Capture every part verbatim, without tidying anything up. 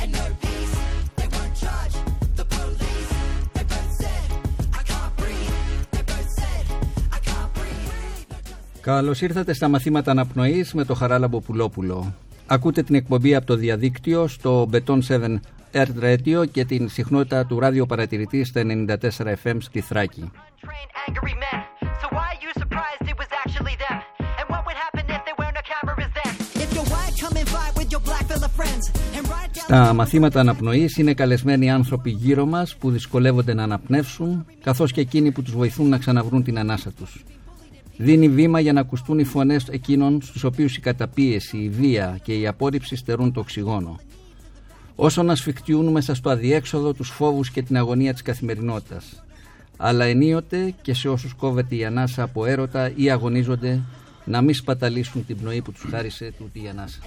and no peace. They won't charge the police. They both said, I can't breathe. They both said, I can't breathe. Καλώς ήρθατε στα μαθήματα αναπνοής με το Χαράλαμπο Πουλόπουλο. Ακούτε την εκπομπή από το διαδίκτυο στο Beton εφτά Art Radio και την συχνότητα του Ράδιο Παρατηρητή στα ενενήντα τέσσερα εφ εμ στη Θράκη. Τα μαθήματα αναπνοής είναι καλεσμένοι άνθρωποι γύρω μας που δυσκολεύονται να αναπνεύσουν, καθώς και εκείνοι που τους βοηθούν να ξαναβρούν την ανάσα τους. Δίνει βήμα για να ακουστούν οι φωνές εκείνων στους οποίους η καταπίεση, η βία και η απόρριψη στερούν το οξυγόνο. Όσο να σφιχτιούν μέσα στο αδιέξοδο τους φόβους και την αγωνία της καθημερινότητας, αλλά ενίοτε και σε όσους κόβεται η ανάσα από έρωτα ή αγωνίζονται να μην σπαταλήσουν την πνοή που τους χάρισε τούτη η ανάσα.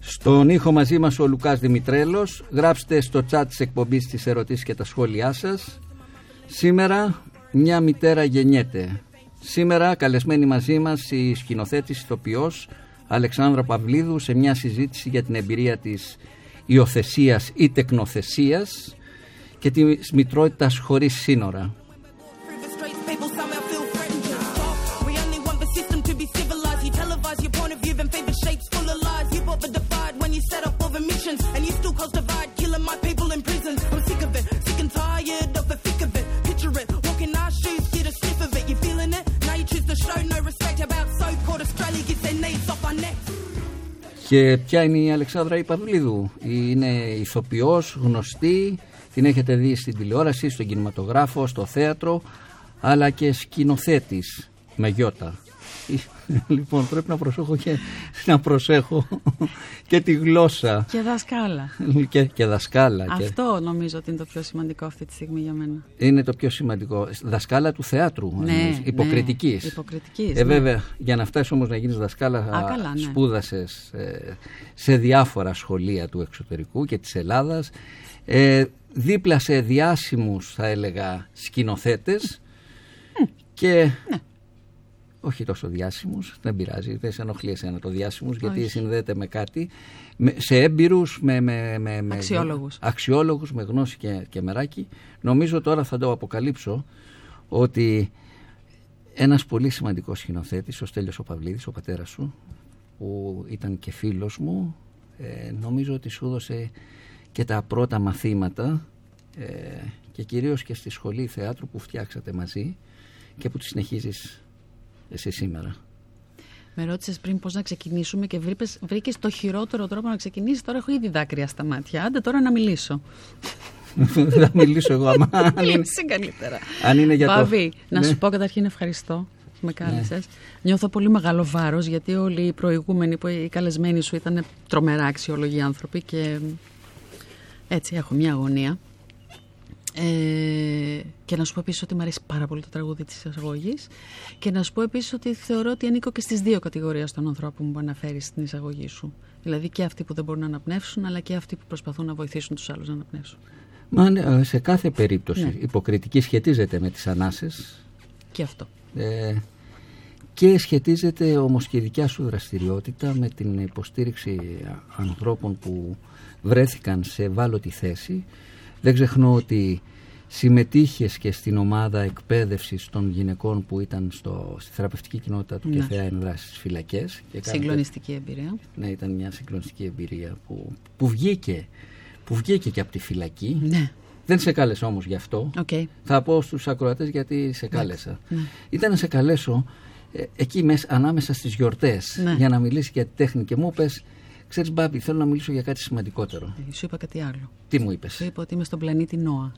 Στον ήχο μαζί μας ο Λουκάς Δημητρέλος. Γράψτε στο chat της εκπομπής τις ερωτήσεις και τα σχόλιά σας. Σήμερα μια μητέρα γεννιέται. Σήμερα καλεσμένη μαζί μας η σκηνοθέτης ηθοποιός Αλεξάνδρα Παυλίδου σε μια συζήτηση για την εμπειρία της υιοθεσίας ή τεκνοθεσίας και της μητρότητας χωρίς σύνορα. Και ποια είναι η Αλεξάνδρα η Παυλίδου? Είναι ηθοποιός, γνωστή, την έχετε δει στην τηλεόραση, στον κινηματογράφο, στο θέατρο, αλλά και σκηνοθέτης με γιώτα. Λοιπόν, πρέπει να προσέχω και, να προσέχω και τη γλώσσα. Και δασκάλα. Και, και δασκάλα. Αυτό και... νομίζω ότι είναι το πιο σημαντικό αυτή τη στιγμή για μένα. Είναι το πιο σημαντικό. Δασκάλα του θεάτρου. Ναι, υποκριτικής. Ναι, υποκριτικής. Ε, ναι. Βέβαια, για να φτάσεις όμως να γίνεις δασκάλα, α, καλά, ναι. Σπούδασες ε, σε διάφορα σχολεία του εξωτερικού και της Ελλάδας. Ε, δίπλα σε διάσημους, θα έλεγα, σκηνοθέτες. Mm. Και... Ναι. Όχι τόσο διάσημους, δεν πειράζει, δεν σε ενοχλεί εσένα το διάσημους, γιατί όχι. Συνδέεται με κάτι, με, σε έμπειρους, με, με, με, με αξιόλογους. αξιόλογους, με γνώση και, και μεράκι. Νομίζω τώρα θα το αποκαλύψω ότι ένας πολύ σημαντικός σκηνοθέτης, ο Στέλιος ο Παυλίδης, ο πατέρας σου, που ήταν και φίλος μου, ε, νομίζω ότι σου έδωσε και τα πρώτα μαθήματα ε, και κυρίως και στη σχολή θεάτρου που φτιάξατε μαζί και που τη συνεχίζεις εσύ σήμερα. Με ρώτησες πριν πώς να ξεκινήσουμε και βρήκες το χειρότερο τρόπο να ξεκινήσεις. Τώρα έχω ήδη δάκρυα στα μάτια. Άντε τώρα να μιλήσω. Θα μιλήσω εγώ άμα. Μιλήσει καλύτερα. Αν είναι για το... Παύη, να σου πω καταρχήν ευχαριστώ που με κάλεσες. Νιώθω πολύ μεγάλο βάρος γιατί όλοι οι προηγούμενοι που οι καλεσμένοι σου ήταν τρομερά αξιόλογοι άνθρωποι και έτσι έχω μια αγωνία. Ε, και να σου πω επίσης ότι μου αρέσει πάρα πολύ το τραγούδι της εισαγωγής και να σου πω επίσης ότι θεωρώ ότι ανήκω και στις δύο κατηγορίες των ανθρώπων που αναφέρεις στην εισαγωγή σου. Δηλαδή και αυτοί που δεν μπορούν να αναπνεύσουν, αλλά και αυτοί που προσπαθούν να βοηθήσουν τους άλλους να αναπνεύσουν. Μα σε κάθε περίπτωση ναι. Υποκριτική σχετίζεται με τις ανάσες. Και αυτό. Ε, και σχετίζεται όμως και η δικιά σου δραστηριότητα με την υποστήριξη ανθρώπων που βρέθηκαν σε ευάλωτη θέση. Δεν ξεχνώ ότι συμμετείχες και στην ομάδα εκπαίδευσης των γυναικών που ήταν στο, στη θεραπευτική κοινότητα του ΚΕΘΕΑ Ενδράσης στις φυλακές. Και συγκλονιστική κάνετε, εμπειρία. Ναι, ήταν μια συγκλονιστική εμπειρία που, που, βγήκε, που βγήκε και από τη φυλακή. Ναι. Δεν σε κάλεσα όμως γι' αυτό. Okay. Θα πω στους ακροατές γιατί σε κάλεσα. Ναι. Ήταν να σε καλέσω ε, εκεί μέσα, ανάμεσα στις γιορτές, ναι, για να μιλήσει για τη τέχνη και μου πες, ξέρεις Μπάμπη, θέλω να μιλήσω για κάτι σημαντικότερο. Σου είπα κάτι άλλο. Τι μου είπες? Σου είπα ότι είμαι στον πλανήτη Νόα.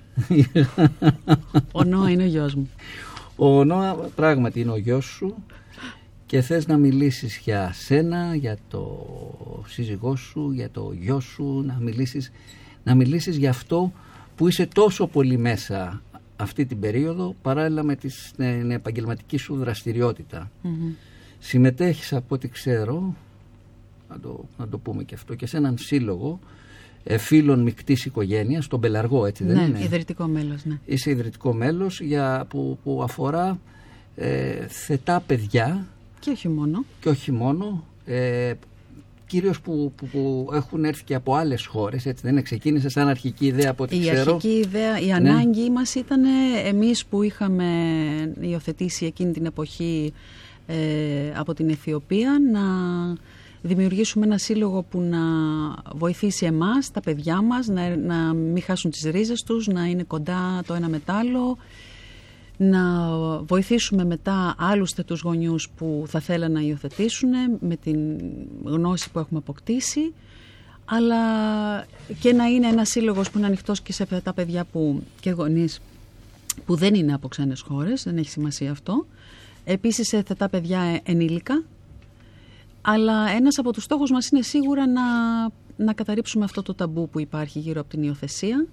Ο Νόα είναι ο γιος μου. Ο Νόα πράγματι είναι ο γιος σου και θες να μιλήσεις για σένα, για το σύζυγό σου, για το γιο σου, να μιλήσεις, να μιλήσεις για αυτό που είσαι τόσο πολύ μέσα αυτή την περίοδο, παράλληλα με την επαγγελματική σου δραστηριότητα. Mm-hmm. Συμμετέχεις από ό,τι ξέρω, να το, να το πούμε και αυτό, και σε έναν σύλλογο ε, φίλων μικτής οικογένειας, τον Πελαργό, έτσι δεν ναι, είναι? Ναι, ιδρυτικό μέλος. Ναι. Είσαι ιδρυτικό μέλος για, που, που αφορά ε, θετά παιδιά. Και όχι μόνο. Και όχι μόνο. Ε, κυρίως που, που, που έχουν έρθει και από άλλες χώρες, έτσι δεν είναι? Ξεκίνησε σαν αρχική ιδέα από ό,τι η ξέρω. Η αρχική ιδέα, η ναι. ανάγκη μας ήταν εμείς που είχαμε υιοθετήσει εκείνη την εποχή ε, από την Αιθιοπία να δημιουργήσουμε ένα σύλλογο που να βοηθήσει εμάς, τα παιδιά μας, να, να μην χάσουν τις ρίζες τους, να είναι κοντά το ένα με το άλλο, να βοηθήσουμε μετά άλλους θετούς γονιούς που θα θέλαν να υιοθετήσουν με την γνώση που έχουμε αποκτήσει, αλλά και να είναι ένα σύλλογος που είναι ανοιχτός και σε τα παιδιά που, και γονείς που δεν είναι από ξένες χώρες, δεν έχει σημασία αυτό. Επίσης σε θετά παιδιά ενήλικα. Αλλά ένας από τους στόχους μας είναι σίγουρα να, να καταρρίψουμε αυτό το ταμπού που υπάρχει γύρω από την υιοθεσία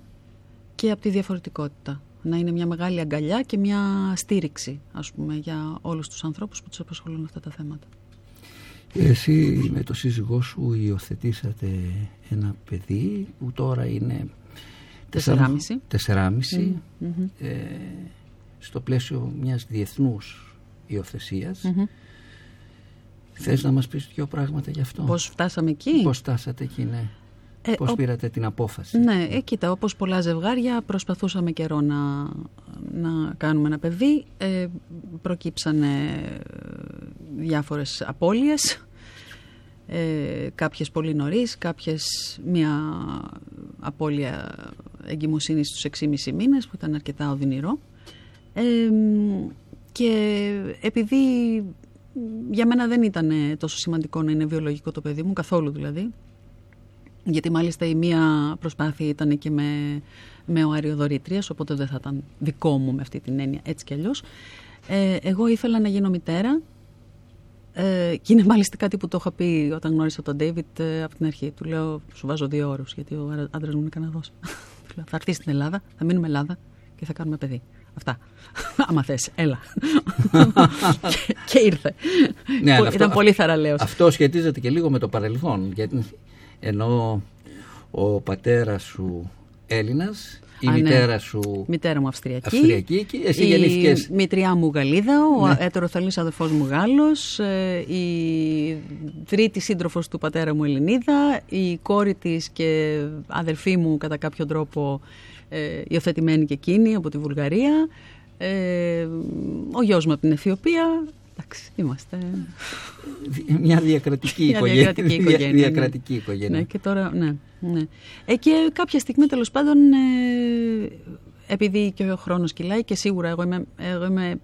και από τη διαφορετικότητα. Να είναι μια μεγάλη αγκαλιά και μια στήριξη, ας πούμε, για όλους τους ανθρώπους που τους απασχολούν αυτά τα θέματα. Εσύ με το σύζυγό σου υιοθετήσατε ένα παιδί που τώρα είναι τεσσεράμισι mm-hmm. ε, στο πλαίσιο μιας διεθνούς υιοθεσίας. Mm-hmm. Θες να μας πεις δύο πράγματα γι' αυτό? Πώς φτάσαμε εκεί? Πώς φτάσατε εκεί, ναι. Ε, πώς ο... πήρατε την απόφαση? Ναι, ε, κοίτα, όπως πολλά ζευγάρια προσπαθούσαμε καιρό να, να κάνουμε ένα παιδί. Ε, προκύψανε διάφορες απώλειες. Ε, κάποιες πολύ νωρίς, κάποιες μια απώλεια εγκυμοσύνης στους έξι και μισό μήνες που ήταν αρκετά οδυνηρό. Ε, και επειδή... για μένα δεν ήταν τόσο σημαντικό να είναι βιολογικό το παιδί μου, καθόλου δηλαδή. Γιατί μάλιστα η μία προσπάθεια ήταν και με, με ο αριοδωρήτριας, οπότε δεν θα ήταν δικό μου με αυτή την έννοια, έτσι κι αλλιώς. Ε, εγώ ήθελα να γίνω μητέρα ε, και είναι μάλιστα κάτι που το είχα πει όταν γνώρισα τον David ε, από την αρχή. Του λέω, σου βάζω δύο όρους, γιατί ο άντρας μου είναι Καναδός. Θα έρθει στην Ελλάδα, θα μείνουμε Ελλάδα και θα κάνουμε παιδί. Αυτά. Άμα θες, έλα. και, και ήρθε. Ναι, Ήταν αυτό, πολύ θαραλέος. Αυτό σχετίζεται και λίγο με το παρελθόν. Γιατί ενώ ο πατέρας σου Έλληνας, η Α, μητέρα ναι. σου. Μητέρα μου Αυστριακή. Αυστριακή και εσύ η γεννήθηκες. Μητριά μου Γαλλίδα, ο ναι. ετεροθαλής αδερφός μου Γάλλος, η τρίτη σύντροφος του πατέρα μου Ελληνίδα, η κόρη της και αδερφή μου κατά κάποιο τρόπο. Ε, υιοθετημένη και εκείνη από τη Βουλγαρία, ε, ο γιος μου από την Αιθιοπία. Εντάξει, είμαστε μια διακρατική οικογένεια, οικογένεια, διακρατική ναι. οικογένεια. Ναι, και τώρα, ναι, ναι. Ε, και κάποια στιγμή τέλος πάντων ε, επειδή και ο χρόνος κυλάει και σίγουρα εγώ είμαι, εγώ είμαι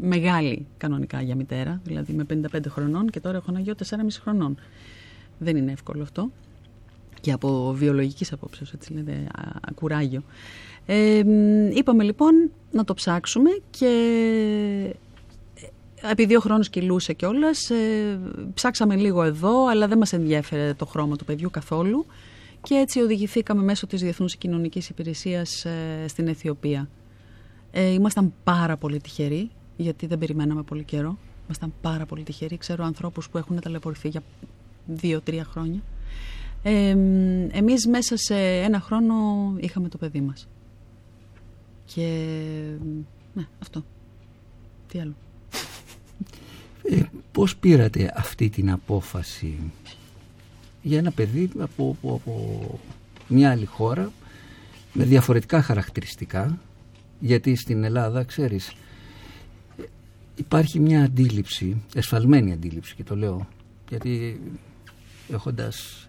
μεγάλη κανονικά για μητέρα, δηλαδή είμαι πενήντα πέντε χρονών και τώρα έχω ένα γιο τεσσεράμισι χρονών. Δεν είναι εύκολο αυτό. Και από βιολογικής απόψεως, έτσι λέτε, ακουράγιο. Ε, είπαμε λοιπόν να το ψάξουμε και επειδή ο χρόνος κυλούσε κιόλας, ε, ψάξαμε λίγο εδώ, αλλά δεν μας ενδιέφερε το χρώμα του παιδιού καθόλου και έτσι οδηγηθήκαμε μέσω της Διεθνούς Κοινωνικής Υπηρεσίας ε, στην Αιθιοπία. Ε, ήμασταν πάρα πολύ τυχεροί, γιατί δεν περιμέναμε πολύ καιρό. Ήμασταν πάρα πολύ τυχεροί. Ξέρω ανθρώπους που έχουν ταλαιπωρηθεί για δύο τρία χρόνια. Ε, εμείς μέσα σε ένα χρόνο είχαμε το παιδί μας. Και ναι, αυτό. Τι άλλο? ε, Πώς πήρατε αυτή την απόφαση για ένα παιδί από, από, από μια άλλη χώρα με διαφορετικά χαρακτηριστικά? γιατί στην Ελλάδα, ξέρεις, υπάρχει μια αντίληψη, εσφαλμένη αντίληψη, και το λέω γιατί έχοντας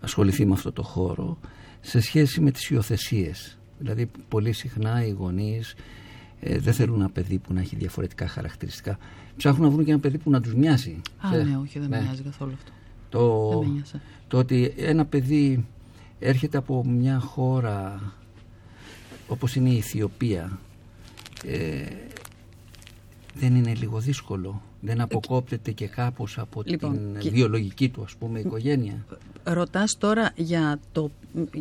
ασχοληθεί με αυτό το χώρο, σε σχέση με τις υιοθεσίες. Δηλαδή πολύ συχνά οι γονείς ε, δεν θέλουν ένα παιδί που να έχει διαφορετικά χαρακτηριστικά. Ψάχνουν να βρουν και ένα παιδί που να τους μοιάζει. Α, Φε, ναι, όχι, δεν ναι. μοιάζει καθόλου αυτό. Το, δεν το ότι ένα παιδί έρχεται από μια χώρα όπως είναι η Αιθιοπία, ε, δεν είναι λίγο δύσκολο? Δεν αποκόπτεται και κάπως από λοιπόν, την και... βιολογική του, ας πούμε, οικογένεια? Ρωτάς τώρα για το...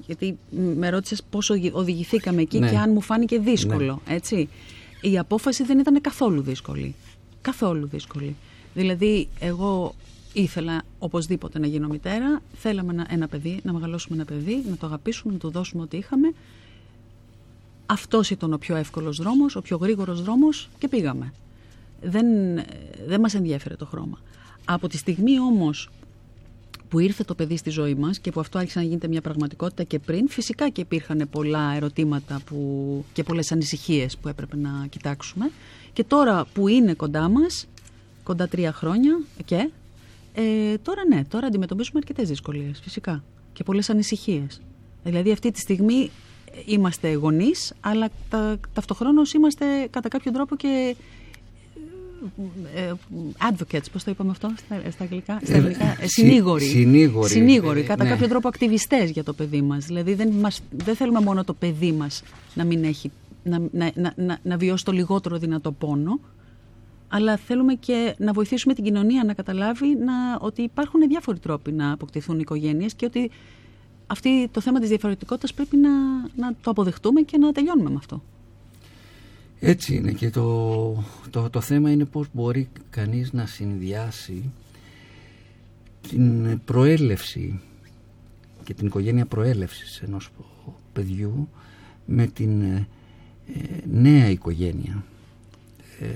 γιατί με ρώτησες πώς οδηγηθήκαμε εκεί, ναι, και αν μου φάνηκε δύσκολο, ναι, έτσι. Η απόφαση δεν ήταν καθόλου δύσκολη. Καθόλου δύσκολη. Δηλαδή, εγώ ήθελα οπωσδήποτε να γίνω μητέρα. Θέλαμε ένα, ένα παιδί, να μεγαλώσουμε ένα παιδί, να το αγαπήσουμε, να του δώσουμε ό,τι είχαμε. Αυτός ήταν ο πιο εύκολος δρόμος, ο πιο γρήγορος δρόμος, και πήγαμε. Δεν, δεν μας ενδιέφερε το χρώμα. Από τη στιγμή όμως που ήρθε το παιδί στη ζωή μας και που αυτό άρχισε να γίνεται μια πραγματικότητα και πριν, φυσικά και υπήρχαν πολλά ερωτήματα που, και πολλές ανησυχίες που έπρεπε να κοιτάξουμε. Και τώρα που είναι κοντά μας, κοντά τρία χρόνια και ε, τώρα ναι, τώρα αντιμετωπίζουμε αρκετές δυσκολίες φυσικά και πολλές ανησυχίες. Δηλαδή αυτή τη στιγμή είμαστε γονείς, αλλά τα, ταυτοχρόνως είμαστε κατά κάποιο τρόπο και advocates, πώς το είπαμε αυτό στα αγγλικά, στα αγγλικά ε, συνήγοροι, συνήγοροι, συνήγοροι ε, κατά ναι. κάποιο τρόπο ακτιβιστές για το παιδί μας. Δηλαδή δεν, μας, δεν θέλουμε μόνο το παιδί μας να, μην έχει, να, να, να, να βιώσει το λιγότερο δυνατό πόνο, αλλά θέλουμε και να βοηθήσουμε την κοινωνία να καταλάβει να, ότι υπάρχουν διάφοροι τρόποι να αποκτηθούν οικογένειες και ότι αυτή, το θέμα της διαφορετικότητας πρέπει να, να το αποδεχτούμε και να τελειώνουμε με αυτό. Έτσι είναι, και το, το, το θέμα είναι πώς μπορεί κανείς να συνδυάσει την προέλευση και την οικογένεια προέλευσης ενός παιδιού με την ε, νέα οικογένεια. Ε,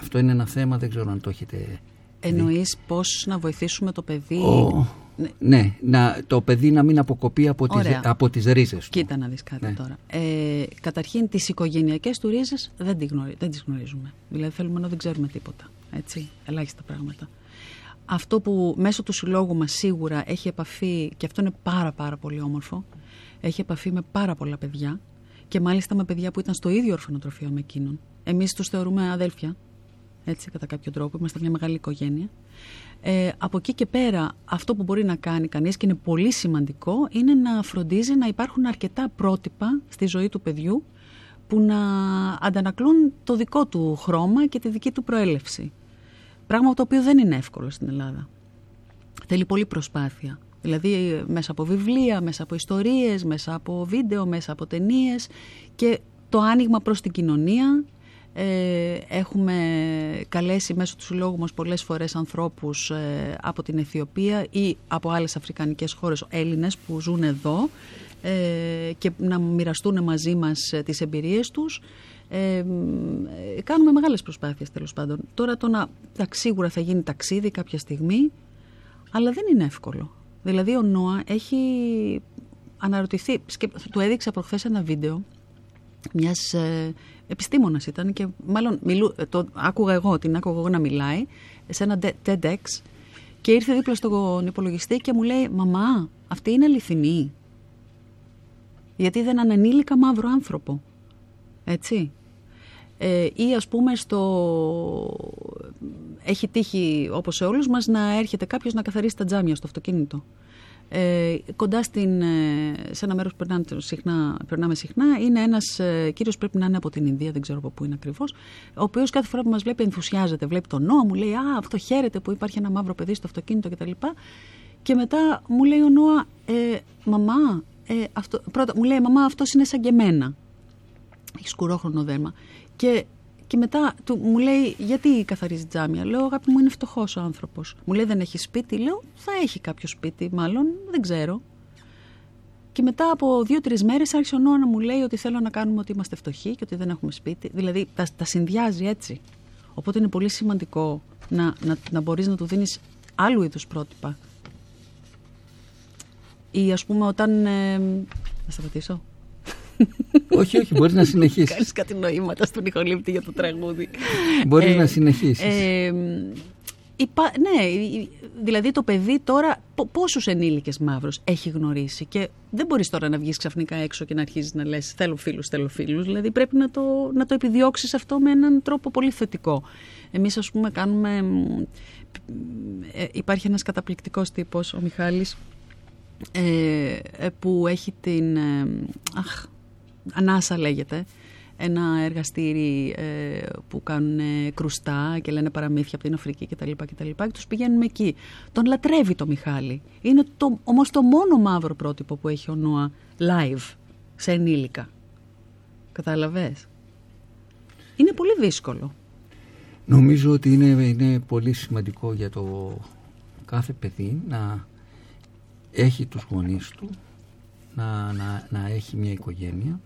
αυτό είναι ένα θέμα, δεν ξέρω αν το έχετε δει. Εννοείς πώς να βοηθήσουμε το παιδί... Ο... Ναι, ναι, να, το παιδί να μην αποκοπεί από τις, από τις ρίζες του. Κοίτα να δεις κάτι ναι. τώρα. Ε, καταρχήν, τις οικογενειακές του ρίζες δεν, δεν τις γνωρίζουμε. Δηλαδή θέλουμε να δεν ξέρουμε τίποτα. Έτσι, ελάχιστα πράγματα. Αυτό που μέσω του συλλόγου μας σίγουρα έχει επαφή, και αυτό είναι πάρα πάρα πολύ όμορφο, έχει επαφή με πάρα πολλά παιδιά, και μάλιστα με παιδιά που ήταν στο ίδιο ορφανοτροφείο με εκείνον. Εμείς τους θεωρούμε αδέλφια, έτσι, κατά κάποιο τρόπο, είμαστε μια μεγάλη οικογένεια. Ε, από εκεί και πέρα αυτό που μπορεί να κάνει κανείς, και είναι πολύ σημαντικό, είναι να φροντίζει να υπάρχουν αρκετά πρότυπα στη ζωή του παιδιού που να αντανακλούν το δικό του χρώμα και τη δική του προέλευση. Πράγμα το οποίο δεν είναι εύκολο στην Ελλάδα. Θέλει πολλή προσπάθεια. Δηλαδή μέσα από βιβλία, μέσα από ιστορίες, μέσα από βίντεο, μέσα από ταινίες, και το άνοιγμα προς την κοινωνία. Ε, έχουμε καλέσει μέσω του συλλόγου μας πολλές φορές ανθρώπους ε, από την Αιθιοπία ή από άλλες αφρικανικές χώρες, Έλληνες που ζουν εδώ, ε, και να μοιραστούν μαζί μας τις εμπειρίες τους. Ε, κάνουμε μεγάλες προσπάθειες, τέλος πάντων. Τώρα το να, σίγουρα θα γίνει ταξίδι κάποια στιγμή, αλλά δεν είναι εύκολο. Δηλαδή ο Νόα έχει αναρωτηθεί, του έδειξα προχθές ένα βίντεο μιας ε, επιστήμονας ήταν, και μάλλον μιλού, το άκουγα εγώ, την άκουγα εγώ να μιλάει σε ένα TEDx, και ήρθε δίπλα στον υπολογιστή και μου λέει: «Μαμά, αυτή είναι αληθινή? Γιατί δεν ανενήλικα μαύρο άνθρωπο?» Έτσι. Ε, ή ας πούμε στο... έχει τύχει όπως σε όλους μας να έρχεται κάποιος να καθαρίσει τα τζάμια στο αυτοκίνητο. Ε, κοντά στην, σε ένα μέρος που περνάμε συχνά, περνάμε συχνά, είναι ένας ε, κύριος, πρέπει να είναι από την Ινδία, δεν ξέρω από πού είναι ακριβώς, ο οποίος κάθε φορά που μας βλέπει ενθουσιάζεται, βλέπει τον Νόα, μου λέει: «Α, αυτό χαίρεται που υπάρχει ένα μαύρο παιδί στο αυτοκίνητο» κτλ. Και μετά μου λέει ο Νόα: ε, «Μαμά, ε, αυτό, πρώτα, μου λέει, μαμά, αυτός είναι σαν και εμένα. Έχει σκουρόχρονο δέρμα». Και, και μετά του, μου λέει: «Γιατί καθαρίζει τζάμια?» Λέω: «Αγάπη μου, είναι φτωχός ο άνθρωπος». Μου λέει: «Δεν έχει σπίτι?» Λέω: «Θα έχει κάποιο σπίτι, μάλλον, δεν ξέρω». Και μετά από δύο-τρεις μέρες άρχισε ο Νόα να μου λέει ότι θέλω να κάνουμε ότι είμαστε φτωχοί και ότι δεν έχουμε σπίτι. Δηλαδή τα, τα συνδυάζει έτσι. Οπότε είναι πολύ σημαντικό να, να, να μπορείς να του δίνεις άλλου είδους πρότυπα. Ή ας πούμε όταν... Ε, να σταματήσω. Όχι, όχι, μπορείς να συνεχίσεις. Κάνεις κάτι νοήματα στον ηχολήπτη για το τραγούδι. Μπορείς ε, να συνεχίσεις. Ε, υπά, ναι, δηλαδή το παιδί τώρα πόσους ενήλικες μαύρους έχει γνωρίσει και δεν μπορείς τώρα να βγεις ξαφνικά έξω και να αρχίζεις να λες θέλω φίλους, θέλω φίλους. Δηλαδή πρέπει να το, να το επιδιώξεις αυτό με έναν τρόπο πολύ θετικό. Εμείς ας πούμε κάνουμε... Ε, υπάρχει ένας καταπληκτικός τύπος, ο Μιχάλης, ε, που έχει την... Ε, αχ, Ανάσα λέγεται, ένα εργαστήρι ε, που κάνουν ε, κρουστά και λένε παραμύθια από την Αφρική κτλ. κτλ και τους πηγαίνουμε εκεί. Τον λατρεύει το Μιχάλη. Είναι το, όμως το μόνο μαύρο πρότυπο που έχει ο Νόα live σε ενήλικα. Κατάλαβες. Είναι πολύ δύσκολο. Νομίζω ότι είναι, είναι πολύ σημαντικό για το κάθε παιδί να έχει τους γονείς του, να, να, να έχει μια οικογένεια.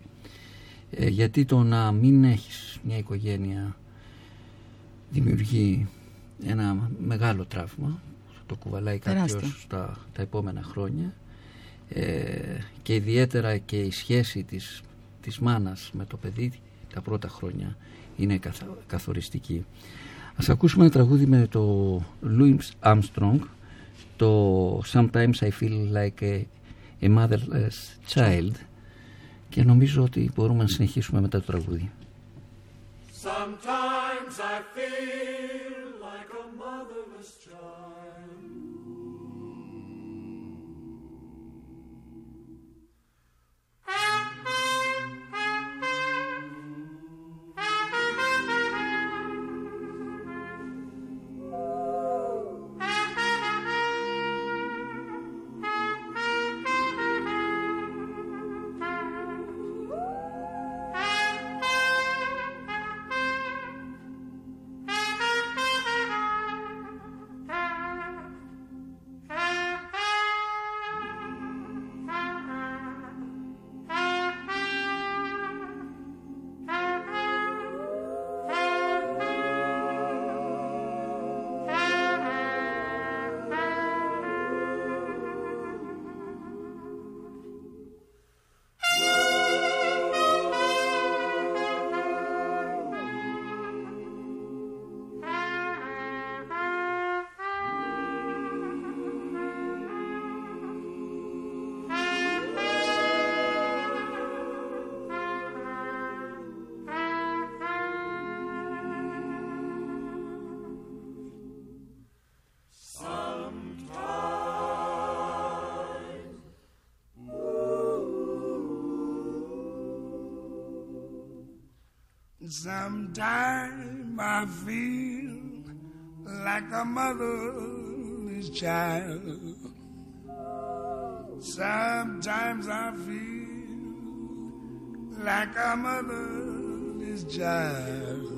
Ε, γιατί το να μην έχεις μια οικογένεια δημιουργεί ένα μεγάλο τραύμα, το κουβαλάει κάποιος τα, τα επόμενα χρόνια, ε, και ιδιαίτερα και η σχέση της, της μάνας με το παιδί τα πρώτα χρόνια είναι καθα, καθοριστική. Ας ακούσουμε ένα τραγούδι με το Louis Armstrong, το Sometimes I Feel Like a, a Motherless Child, και νομίζω ότι μπορούμε να συνεχίσουμε μετά το τραγούδι. Sometimes I feel like a motherless child. Sometimes I feel like a motherless child.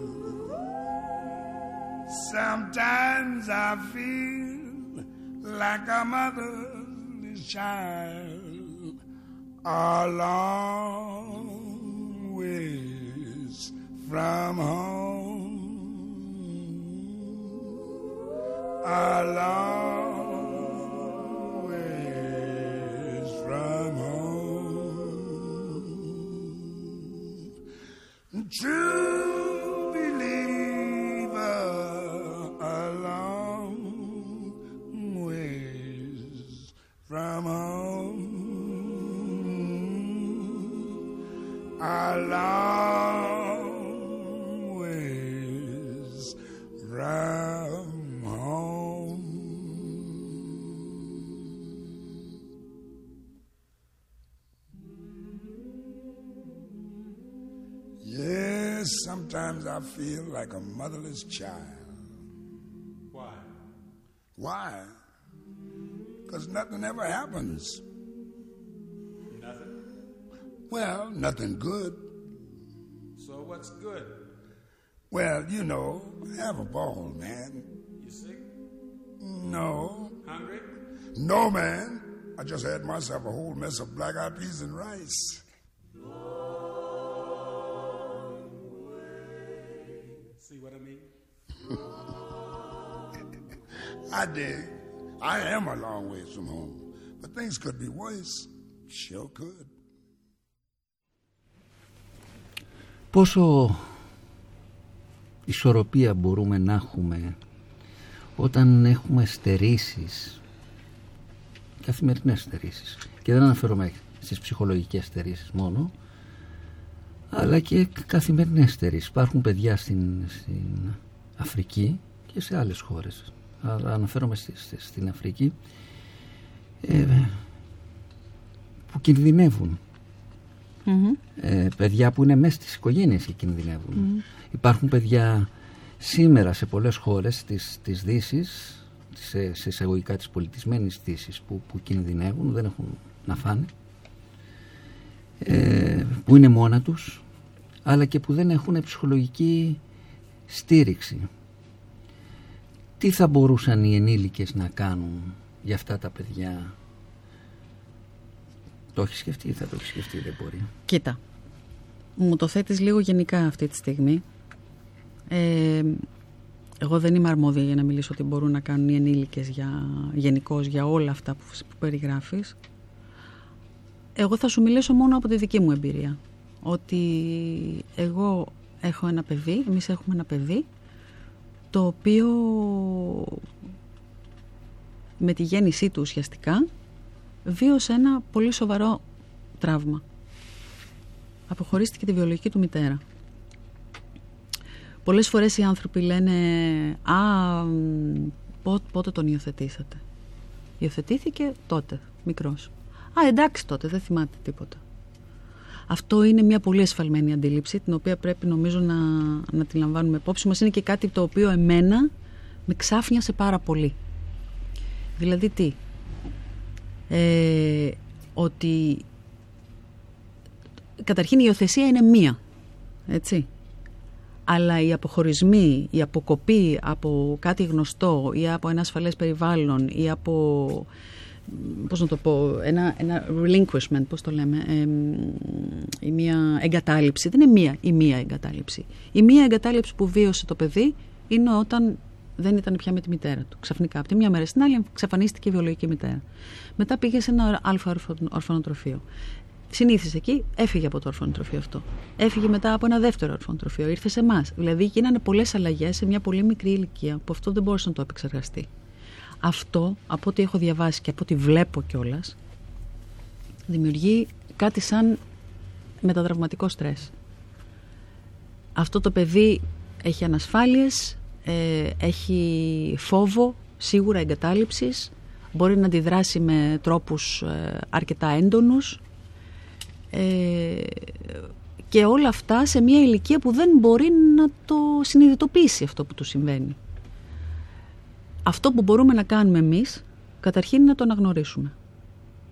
Sometimes I feel like a motherless child. Sometimes I feel like a motherless child. A long way from home, a long ways from home, true believer, a long ways from home, a long from home. Yes, sometimes I feel like a motherless child. Why? Why? Because nothing ever happens. Nothing? Well, nothing good. So what's good? Well, you know, have a ball, man. You sick? No. Hungry? No, man. I just had myself a whole mess of black-eyed peas and rice. Long way. See what I mean? I dig. I am a long ways from home. But things could be worse. Sure could. πόσο ισορροπία μπορούμε να έχουμε όταν έχουμε στερήσεις, καθημερινές στερήσεις, και δεν αναφέρομαι στις ψυχολογικές στερήσεις μόνο, αλλά και καθημερινές στερήσεις. Υπάρχουν παιδιά στην, στην Αφρική και σε άλλες χώρες, αλλά αναφέρομαι στη, στη, στην Αφρική, ε, που κινδυνεύουν. Mm-hmm. Ε, παιδιά που είναι μέσα στις οικογένειες και κινδυνεύουν. Mm-hmm. Υπάρχουν παιδιά σήμερα σε πολλές χώρες της, της Δύσης, σε, σε εισαγωγικά της πολιτισμένης Δύσης, που, που κινδυνεύουν, δεν έχουν να φάνε, ε, που είναι μόνα τους, αλλά και που δεν έχουν ψυχολογική στήριξη. Τι θα μπορούσαν οι ενήλικες να κάνουν για αυτά τα παιδιά? Το έχει σκεφτεί ή θα το έχει σκεφτεί? Δεν μπορεί. Κοίτα, μου το θέτεις λίγο γενικά αυτή τη στιγμή. Ε, εγώ δεν είμαι αρμόδια για να μιλήσω ότι μπορούν να κάνουν οι ενήλικες για, γενικώς για όλα αυτά που, που περιγράφεις. Εγώ θα σου μιλήσω μόνο από τη δική μου εμπειρία. Ότι εγώ έχω ένα παιδί, εμείς έχουμε ένα παιδί, το οποίο με τη γέννησή του ουσιαστικά βίωσε ένα πολύ σοβαρό τραύμα. Αποχωρίστηκε τη βιολογική του μητέρα. Πολλές φορές οι άνθρωποι λένε «Α, πότε, πότε τον υιοθετήσατε?» Υιοθετήθηκε τότε, μικρός. «Α, εντάξει τότε, δεν θυμάται τίποτα». Αυτό είναι μια πολύ εσφαλμένη αντίληψη, την οποία πρέπει νομίζω να, να τη λαμβάνουμε υπόψη μας. Είναι και κάτι το οποίο εμένα με ξάφνιασε πάρα πολύ. Δηλαδή τι? Ε, ότι καταρχήν η υιοθεσία είναι μία, έτσι, αλλά οι αποχωρισμοί, η αποκοπή από κάτι γνωστό ή από ένα ασφαλές περιβάλλον ή από, πώς να το πω, ένα, ένα relinquishment, πώς το λέμε, ε, η μία εγκατάλειψη, δεν είναι μία η μία εγκατάλειψη. Η μία εγκατάλειψη που βίωσε το παιδί είναι όταν δεν ήταν πια με τη μητέρα του. Ξαφνικά, από τη μια μέρα στην άλλη, εξαφανίστηκε η βιολογική μητέρα. Μετά πήγε σε ένα αλφα ορφανοτροφείο. Συνήθισε εκεί, έφυγε από το ορφανοτροφείο αυτό. Έφυγε μετά από ένα δεύτερο ορφανοτροφείο, ήρθε σε εμάς. Δηλαδή, γίνανε πολλές αλλαγές σε μια πολύ μικρή ηλικία που αυτό δεν μπορούσε να το επεξεργαστεί. Αυτό, από ό,τι έχω διαβάσει και από ό,τι βλέπω κιόλας, δημιουργεί κάτι σαν μετατραυματικό στρες. Αυτό το παιδί έχει ανασφάλειες. Ε, έχει φόβο, σίγουρα εγκατάλειψης, μπορεί να αντιδράσει με τρόπους ε, αρκετά έντονους, ε, και όλα αυτά σε μια ηλικία που δεν μπορεί να το συνειδητοποιήσει αυτό που του συμβαίνει. Αυτό που μπορούμε να κάνουμε εμείς, καταρχήν είναι να το αναγνωρίσουμε.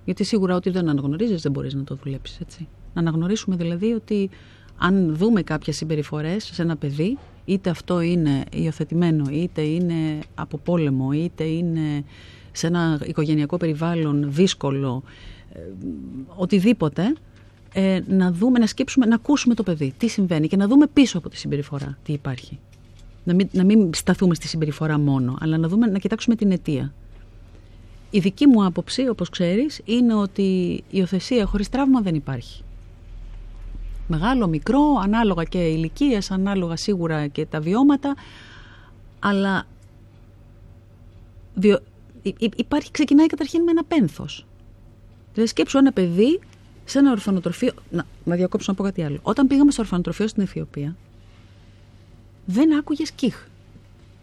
Γιατί σίγουρα ό,τι δεν αναγνωρίζεις δεν μπορείς να το δουλέψεις, έτσι. Να αναγνωρίσουμε δηλαδή ότι αν δούμε κάποιες συμπεριφορές σε ένα παιδί, είτε αυτό είναι υιοθετημένο, είτε είναι από πόλεμο, είτε είναι σε ένα οικογενειακό περιβάλλον δύσκολο, ε, οτιδήποτε, ε, να δούμε, να σκέψουμε, να ακούσουμε το παιδί, τι συμβαίνει, και να δούμε πίσω από τη συμπεριφορά τι υπάρχει. Να μην, να μην σταθούμε στη συμπεριφορά μόνο, αλλά να δούμε, να κοιτάξουμε την αιτία. Η δική μου άποψη, όπως ξέρεις, είναι ότι η υιοθεσία χωρίς τραύμα δεν υπάρχει. Μεγάλο, μικρό, ανάλογα και ηλικίες, ανάλογα σίγουρα και τα βιώματα, αλλά υπάρχει, ξεκινάει καταρχήν με ένα πένθος. Δηλαδή σκέψου ένα παιδί σε ένα ορφανοτροφείο. Να, να διακόψω να πω κάτι άλλο. Όταν πήγαμε στο ορφανοτροφείο στην Αιθιοπία, δεν άκουγες κιχ.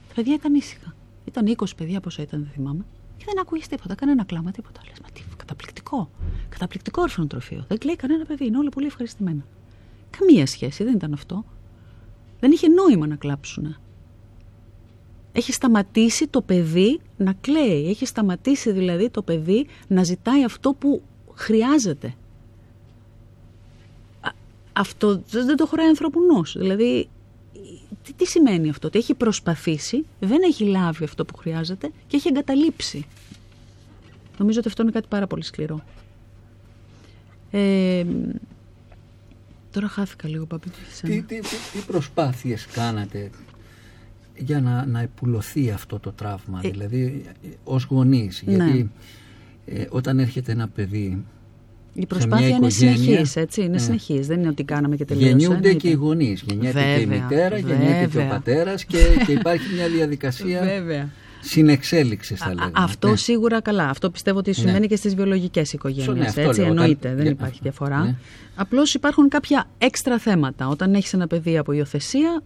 Τα παιδιά ήταν ήσυχα. Ήταν είκοσι παιδιά, πόσο ήταν, δεν θυμάμαι. Και δεν άκουγες τίποτα, κανένα κλάμα, τίποτα. Λες, μα τι, καταπληκτικό. Καταπληκτικό ορφανοτροφείο. Δεν κλαίει κανένα παιδί, είναι όλα πολύ ευχαριστημένα. Καμία σχέση, δεν ήταν αυτό. Δεν είχε νόημα να κλάψουν. Έχει σταματήσει το παιδί να κλαίει. Έχει σταματήσει δηλαδή το παιδί να ζητάει αυτό που χρειάζεται. Α, αυτό δεν το χωράει ανθρωπουνός. Δηλαδή, τι, τι σημαίνει αυτό? Ότι έχει προσπαθήσει, δεν έχει λάβει αυτό που χρειάζεται και έχει εγκαταλείψει. Νομίζω ότι αυτό είναι κάτι πάρα πολύ σκληρό. Ε, Τώρα χάθηκα λίγο, Παπί. Τι, τι, τι προσπάθειες κάνατε για να, να επουλωθεί αυτό το τραύμα, ε, δηλαδή ως γονείς? Ναι. Γιατί ε, όταν έρχεται ένα παιδί Η προσπάθεια είναι συνεχής, έτσι, είναι ε. συνεχής, δεν είναι ότι κάναμε και τελείωσε. Γεννιούνται και οι γονείς, γεννιέται βέβαια, και η μητέρα, βέβαια. γεννιέται και ο πατέρας και, και υπάρχει μια διαδικασία συνεξέλιξης, θα λέγαμε. Αυτό ναι. σίγουρα καλά, αυτό πιστεύω ότι συμβαίνει ναι. και στις βιολογικές οικογένειες, ναι, έτσι, εννοείται, όταν... δεν για... υπάρχει διαφορά. Ναι. Απλώς υπάρχουν κάποια έξτρα θέματα, όταν έχεις ένα παιδί από υιοθεσία...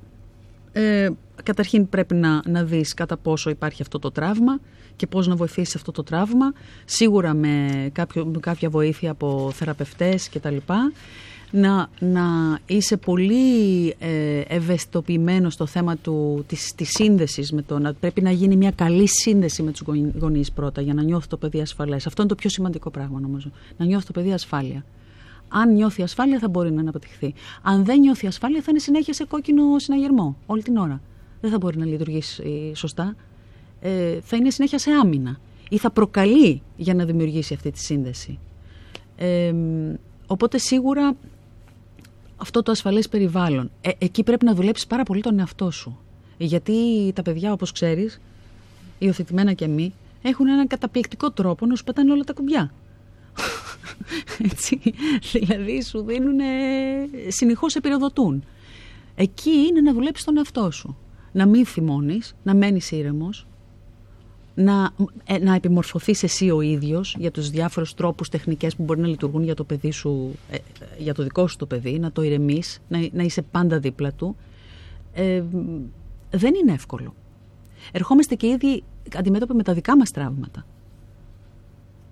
Ε, καταρχήν πρέπει να, να δεις κατά πόσο υπάρχει αυτό το τραύμα και πώς να βοηθήσεις αυτό το τραύμα, σίγουρα με, κάποιο, με κάποια βοήθεια από θεραπευτές και τα λοιπά, να, να είσαι πολύ ε, ευαισθητοποιημένο στο θέμα του, της, της σύνδεσης με το, να πρέπει να γίνει μια καλή σύνδεση με τους γονείς πρώτα για να νιώθει το παιδί ασφαλές. Αυτό είναι το πιο σημαντικό πράγμα νομίζω, να νιώθει το παιδί ασφάλεια. Αν νιώθει ασφάλεια θα μπορεί να αναπτυχθεί. Αν δεν νιώθει ασφάλεια θα είναι συνέχεια σε κόκκινο συναγερμό όλη την ώρα. Δεν θα μπορεί να λειτουργήσει σωστά. Ε, θα είναι συνέχεια σε άμυνα ή θα προκαλεί για να δημιουργήσει αυτή τη σύνδεση. Ε, οπότε σίγουρα αυτό το ασφαλές περιβάλλον. Ε, εκεί πρέπει να δουλέψεις πάρα πολύ τον εαυτό σου. Γιατί τα παιδιά, όπως ξέρεις, υιοθετημένα και εμείς, έχουν έναν καταπληκτικό τρόπο να σου πετάνε όλα τα κουμπιά. Έτσι, δηλαδή σου δίνουν, συνεχώς επιρροδοτούν. Εκεί είναι να δουλέψεις τον εαυτό σου. Να μην θυμώνεις, να μένεις ήρεμος, να, ε, να επιμορφωθείς εσύ ο ίδιος για τους διάφορους τρόπους, τεχνικές που μπορεί να λειτουργούν για το παιδί σου, ε, για το δικό σου το παιδί, να το ηρεμείς, να, να είσαι πάντα δίπλα του. Ε, δεν είναι εύκολο. Ερχόμαστε και ήδη αντιμέτωποι με τα δικά μας τραύματα.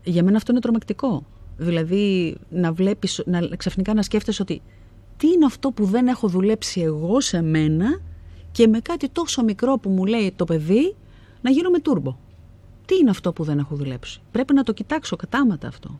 Για μένα αυτό είναι τρομακτικό. Δηλαδή να βλέπεις, να, ξαφνικά να σκέφτεσαι ότι τι είναι αυτό που δεν έχω δουλέψει εγώ σε μένα και με κάτι τόσο μικρό που μου λέει το παιδί να γίνω με τούρμπο. Τι είναι αυτό που δεν έχω δουλέψει. Πρέπει να το κοιτάξω κατάματα αυτό.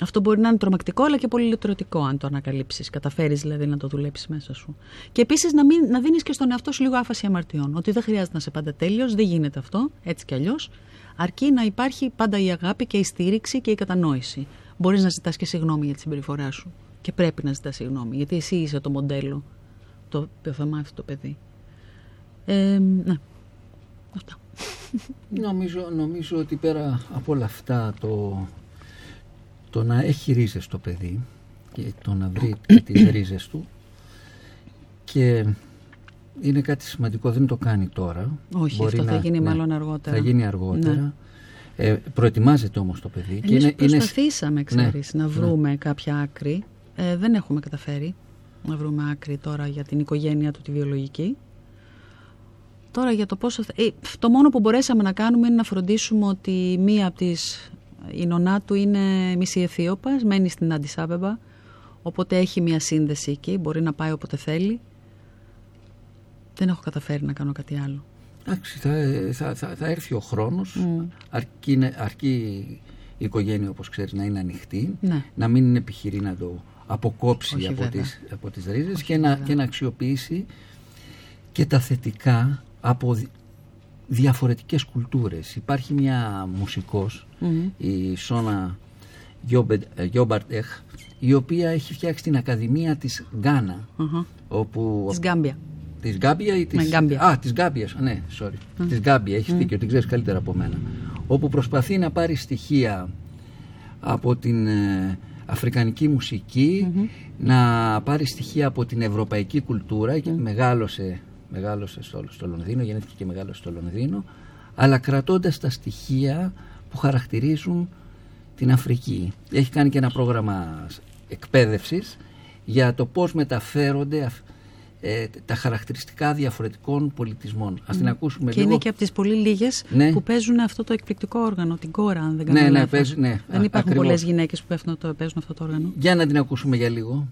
Αυτό μπορεί να είναι τρομακτικό αλλά και πολύ λυτρωτικό αν το ανακαλύψεις. Καταφέρεις δηλαδή να το δουλέψεις μέσα σου. Και επίσης να, μην, να δίνεις και στον εαυτό σου λίγο άφαση αμαρτιών. Ότι δεν χρειάζεται να είσαι πάντα τέλειος, δεν γίνεται αυτό έτσι κι αλλιώς. Αρκεί να υπάρχει πάντα η αγάπη και η στήριξη και η κατανόηση. Μπορείς να ζητάς και συγγνώμη για τη συμπεριφορά σου. Και πρέπει να ζητάς συγγνώμη, γιατί εσύ είσαι το μοντέλο το οποίο θα μάθει το παιδί. Ε, ναι, αυτά. Νομίζω, νομίζω ότι πέρα από όλα αυτά το, το να έχει ρίζες το παιδί και το να βρει τις ρίζες του και... είναι κάτι σημαντικό, δεν το κάνει τώρα. Όχι, μπορεί αυτό να, θα γίνει ναι, μάλλον αργότερα. Θα γίνει αργότερα. Ναι. Ε, προετοιμάζεται όμως το παιδί. Εμείς και είναι, προσπαθήσαμε, είναι... ξέρεις, ναι, να βρούμε ναι. κάποια άκρη. Ε, δεν έχουμε καταφέρει να βρούμε άκρη τώρα για την οικογένεια του, τη βιολογική. Τώρα για το πόσο... Θα... Ε, το μόνο που μπορέσαμε να κάνουμε είναι να φροντίσουμε ότι μία από τις... η νονά του είναι μισή Αιθίωπας, μένει στην Άντις Άμπεμπα, οπότε έχει μία σύνδεση εκεί, μπορεί να πάει όποτε θέλει. Δεν έχω καταφέρει να κάνω κάτι άλλο. Εντάξει, θα, θα, θα, θα έρθει ο χρόνος, mm. αρκεί, αρκεί η οικογένεια, όπως ξέρεις, να είναι ανοιχτή, ναι. να μην επιχειρεί να το αποκόψει Όχι, από, τις, από τις ρίζες και να, και να αξιοποιήσει και τα θετικά από διαφορετικές κουλτούρες. Υπάρχει μια μουσικός, mm. η Σόνα Jobarteh, η οποία έχει φτιάξει την Ακαδημία της Γκάνα, mm-hmm. όπου... της Γκάμπια. Της Γκάμπια ή της... Γκάμπια. Α, της Γκάμπιας, ναι, sorry. Mm. Της Γκάμπια, έχεις mm. δίκιο, την ξέρεις καλύτερα από μένα. Όπου προσπαθεί να πάρει στοιχεία από την ε, αφρικανική μουσική, mm-hmm. να πάρει στοιχεία από την ευρωπαϊκή κουλτούρα, mm. μεγάλωσε, μεγάλωσε στο, στο Λονδίνο, γεννήθηκε και μεγάλωσε στο Λονδίνο, αλλά κρατώντας τα στοιχεία που χαρακτηρίζουν την Αφρική. Έχει κάνει και ένα πρόγραμμα εκπαίδευσης για το πώς μεταφέρονται... τα χαρακτηριστικά διαφορετικών πολιτισμών. Ας την ακούσουμε και λίγο. Και είναι και από τις πολύ λίγες ναι. που παίζουν αυτό το εκπληκτικό όργανο, την κόρα, αν δεν κάνω ναι, ναι, παίζει, ναι. Δεν υπάρχουν ακριβώς. πολλές γυναίκες που το, παίζουν αυτό το όργανο. Για να την ακούσουμε για λίγο.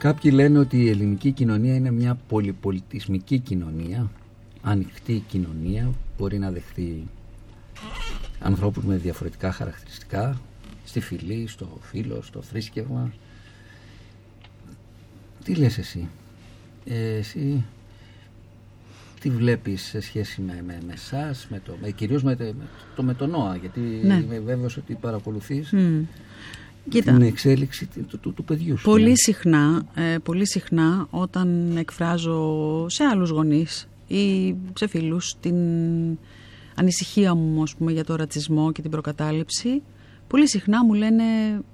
Κάποιοι λένε ότι η ελληνική κοινωνία είναι μια πολυπολιτισμική κοινωνία, ανοιχτή κοινωνία, μπορεί να δεχτεί ανθρώπους με διαφορετικά χαρακτηριστικά, στη φυλή, στο φύλο, στο θρήσκευμα. Τι λες εσύ, ε, εσύ τι βλέπεις σε σχέση με, με, με εσάς, με το, με, κυρίως με, με, το, με το Νόα, γιατί ναι. είμαι βέβαιος ότι παρακολουθείς mm. Κοίτα, την εξέλιξη του, του, του παιδιού σου. Πολύ, ναι. συχνά, ε, πολύ συχνά όταν εκφράζω σε άλλους γονείς ή σε φίλους την ανησυχία μου, ας πούμε, για το ρατσισμό και την προκατάληψη, πολύ συχνά μου λένε,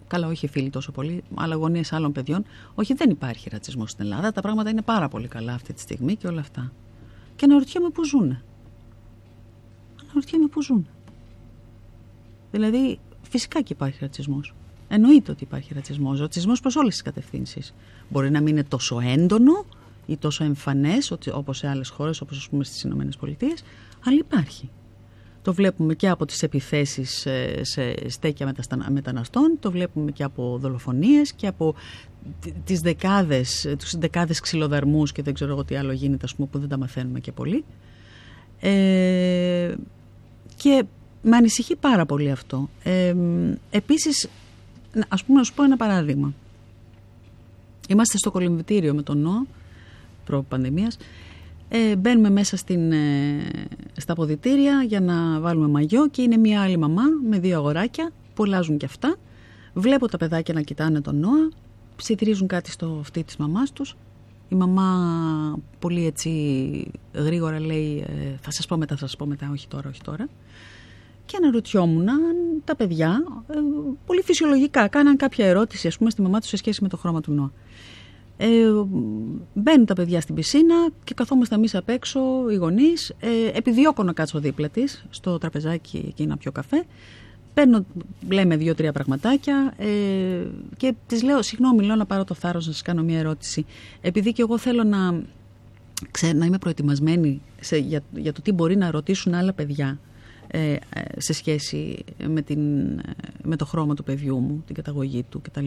καλά όχι φίλοι τόσο πολύ, αλλά γονείς άλλων παιδιών, όχι δεν υπάρχει ρατσισμό στην Ελλάδα, τα πράγματα είναι πάρα πολύ καλά αυτή τη στιγμή και όλα αυτά. Και αναρωτιέμαι που ζουν. Αναρωτιέμαι που ζουν. Δηλαδή φυσικά και υπάρχει ρατσισμός. Εννοείται ότι υπάρχει ρατσισμός. Ρατσισμός προς όλες τις κατευθύνσεις. Μπορεί να μην είναι τόσο έντονο ή τόσο εμφανές όπως σε άλλες χώρες, όπως ας πούμε στις Ηνωμένες Πολιτείες, αλλά υπάρχει. Το βλέπουμε και από τις επιθέσεις σε στέκια μεταναστών, το βλέπουμε και από δολοφονίες και από τις δεκάδες, τους δεκάδες ξυλοδαρμούς και δεν ξέρω εγώ τι άλλο γίνεται, ας πούμε, που δεν τα μαθαίνουμε και πολύ. Ε, και με ανησυχεί πάρα πολύ αυτό. Ε, επίσης, ας πούμε, να σου πω ένα παράδειγμα. Είμαστε στο κολυμβητήριο με τον ΝΟΑ, προ-πανδημίας. Ε, μπαίνουμε μέσα στην, ε, στα ποδητήρια για να βάλουμε μαγιό και είναι μια άλλη μαμά με δύο αγοράκια που αλλάζουν κι αυτά. Βλέπω τα παιδάκια να κοιτάνε τον Νόα, ψιθυρίζουν κάτι στο αυτή της μαμάς τους. Η μαμά πολύ έτσι γρήγορα λέει ε, θα σας πω μετά, θα σας πω μετά, όχι τώρα, όχι τώρα. Και αναρωτιόμουν αν τα παιδιά ε, πολύ φυσιολογικά κάναν κάποια ερώτηση, ας πούμε, στη μαμά τους σε σχέση με το χρώμα του Νόα. Ε, μπαίνουν τα παιδιά στην πισίνα και καθόμαστε εμείς απ' έξω οι γονείς. Ε, επιδιώκω να κάτσω δίπλα της στο τραπεζάκι και να πιω καφέ. Παίρνω, λέμε δύο-τρία πραγματάκια ε, και της λέω: συγγνώμη, λέω να πάρω το θάρρος να σας κάνω μια ερώτηση. Επειδή και εγώ θέλω να, ξέρω, να είμαι προετοιμασμένη σε, για, για το τι μπορεί να ρωτήσουν άλλα παιδιά ε, σε σχέση με, την, με το χρώμα του παιδιού μου, την καταγωγή του κτλ.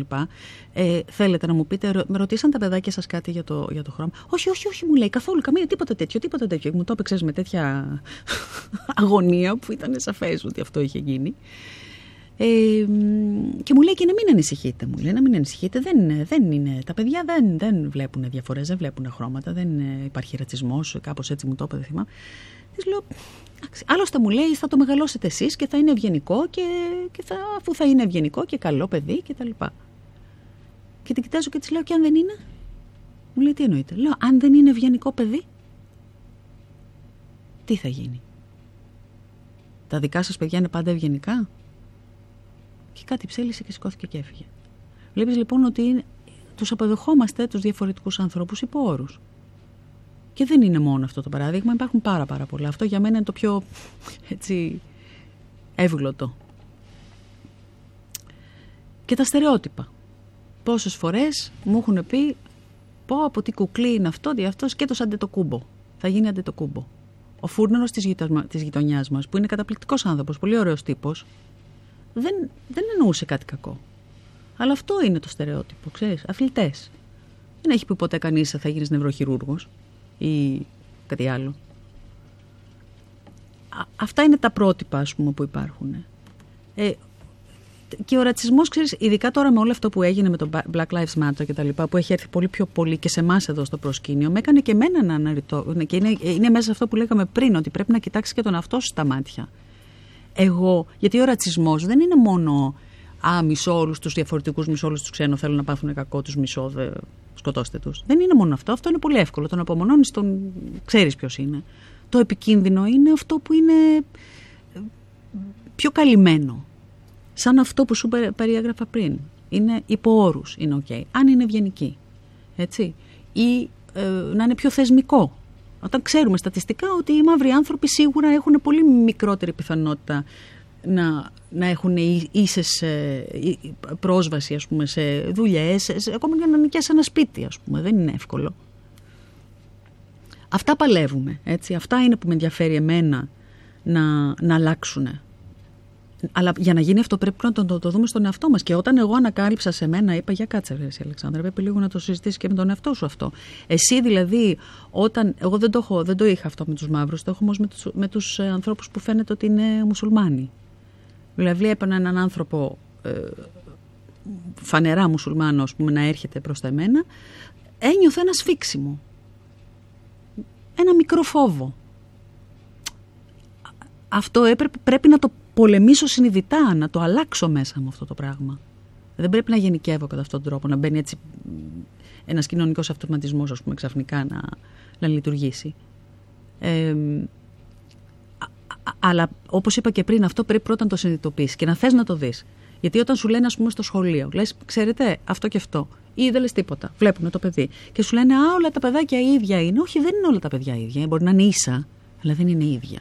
Ε, θέλετε να μου πείτε, ρω, με ρωτήσαν τα παιδάκια σας κάτι για το, για το χρώμα? Όχι, όχι, όχι, μου λέει καθόλου, καμία, τίποτα τέτοιο, τίποτα τέτοιο. Μου το έπαιξες με τέτοια αγωνία που ήταν σαφές ότι αυτό είχε γίνει. Ε, και μου λέει και να μην ανησυχείτε, μου λέει να μην ανησυχείτε, δεν, δεν είναι, τα παιδιά δεν, δεν βλέπουν διαφορές, δεν βλέπουν χρώματα, δεν υπάρχει ρατσισμός, κάπως έτσι μου το έπαιξε, θυμάμαι. Της λέω, άλλωστε μου λέει θα το μεγαλώσετε εσείς και θα είναι ευγενικό και, και θα, αφού θα είναι ευγενικό και καλό παιδί και τα λοιπά. Και την κοιτάζω και της λέω, και αν δεν είναι? Μου λέει, τι εννοείται? Λέω, αν δεν είναι ευγενικό παιδί, τι θα γίνει? Τα δικά σας παιδιά είναι πάντα ευγενικά? Και κάτι ψέλισε και σηκώθηκε και έφυγε. Βλέπεις λοιπόν ότι τους αποδεχόμαστε τους διαφορετικούς ανθρώπους υπό όρους. Και δεν είναι μόνο αυτό το παράδειγμα, υπάρχουν πάρα πάρα πολλά. Αυτό για μένα είναι το πιο έτσι, εύγλωτο. Και τα στερεότυπα. Πόσες φορές μου έχουν πει, πω από τι κουκλή είναι αυτό, δι' αυτό σκέτος αντετοκούμπο. Θα γίνει αντετοκούμπο. Ο φούρνερος της, γειτο... της γειτονιάς μας, που είναι καταπληκτικός άνθρωπος, πολύ ωραίος τύπος, δεν, δεν εννοούσε κάτι κακό. Αλλά αυτό είναι το στερεότυπο, ξέρεις, αθλητές. Δεν έχει πει ποτέ κανείς θα γίνεις νευροχειρούργος ή κάτι άλλο. Α, αυτά είναι τα πρότυπα, ας πούμε, που υπάρχουν. Ε, και ο ρατσισμός, ξέρεις, ειδικά τώρα με όλο αυτό που έγινε με το Black Lives Matter και τα λοιπά, που έχει έρθει πολύ πιο πολύ και σε εμάς εδώ στο προσκήνιο, με έκανε και εμένα να αναρριτώ. Και είναι, είναι μέσα σε αυτό που λέγαμε πριν, ότι πρέπει να κοιτάξεις και τον αυτό σου στα μάτια. Εγώ, γιατί ο ρατσισμός δεν είναι μόνο «Α, μισώ όλους τους διαφορετικούς, μισώ όλους τους ξένους, θέλουν να πάθουν κακό τους, μισώ, δε, σκοτώστε τους». Δεν είναι μόνο αυτό, αυτό είναι πολύ εύκολο. Τον απομονώνεις, τον ξέρεις ποιος είναι. Το επικίνδυνο είναι αυτό που είναι πιο καλυμμένο. Σαν αυτό που σου περιέγραφα πριν. Είναι υπό όρους, είναι οκ. Okay. Αν είναι ευγενική, έτσι. Ή ε, να είναι πιο θεσμικό. Όταν ξέρουμε στατιστικά ότι οι μαύροι άνθρωποι σίγουρα έχουν πολύ μικρότερη πιθανότητα να, να έχουν ίσες ε, πρόσβαση, ας πούμε, σε δουλειές, σε, ακόμα και να νοικιάσει ένα σπίτι, ας πούμε. Δεν είναι εύκολο. Αυτά παλεύουμε, έτσι. Αυτά είναι που με ενδιαφέρει εμένα να, να αλλάξουν. Αλλά για να γίνει αυτό πρέπει να το, το, το δούμε στον εαυτό μας. Και όταν εγώ ανακάλυψα σε μένα, είπα για κάτσε ρε εσύ Αλεξάνδρα, πρέπει λίγο να το συζητήσεις και με τον εαυτό σου αυτό. Εσύ δηλαδή, όταν, εγώ δεν το, έχω, δεν το είχα αυτό με τους μαύρους, το έχω όμως με τους, με τους ε, ανθρώπους που φαίνεται ότι είναι μουσουλμάνοι. Δηλαδή έπαιρνα έναν άνθρωπο ε, φανερά μουσουλμάνο, ας πούμε, να έρχεται προς τα εμένα, ένιωθε ένα σφίξιμο, ένα μικρό φόβο. Αυτό έπρεπε, πρέπει να το πολεμήσω συνειδητά, να το αλλάξω μέσα μου αυτό το πράγμα. Δεν πρέπει να γενικεύω κατά αυτόν τον τρόπο, να μπαίνει έτσι ένας κοινωνικός αυτοματισμός, ας πούμε, ξαφνικά να, να λειτουργήσει. Ε, αλλά όπως είπα και πριν, αυτό πρέπει πρώτα να το συνειδητοποιήσεις και να θες να το δεις. Γιατί όταν σου λένε, ας πούμε, στο σχολείο, λες, ξέρετε, αυτό και αυτό, ή δεν λες τίποτα, βλέπουμε το παιδί. Και σου λένε, α, όλα τα παιδάκια ίδια είναι. Όχι, δεν είναι όλα τα παιδιά ίδια. Μπορεί να είναι ίσα, αλλά δεν είναι ίδια.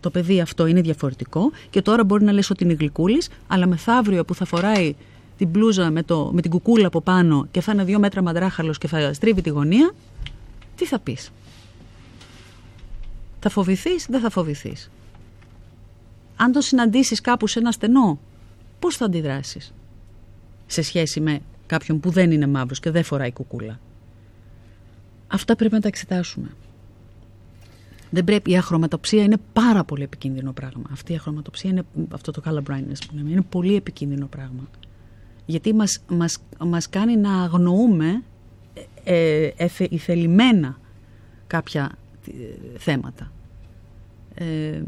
Το παιδί αυτό είναι διαφορετικό και τώρα μπορεί να λες ότι είναι γλυκούλης, αλλά μεθαύριο που θα φοράει την μπλούζα με, το, με την κουκούλα από πάνω και θα είναι δύο μέτρα μαντράχαλος και θα στρίβει τη γωνία, τι θα πεις? Θα φοβηθείς, δεν θα φοβηθείς? Αν τον συναντήσεις κάπου σε ένα στενό, πώς θα αντιδράσεις σε σχέση με κάποιον που δεν είναι μαύρος και δεν φοράει κουκούλα? Αυτά πρέπει να τα εξετάσουμε. Δεν πρέπει, η αχρωματοψία είναι πάρα πολύ επικίνδυνο πράγμα. Αυτή η αχρωματοψία είναι αυτό το color blindness που λέμε. Είναι πολύ επικίνδυνο πράγμα. Γιατί μας, μας, μας κάνει να αγνοούμε ε, ε, ηθελημένα κάποια ε, θέματα. Ε,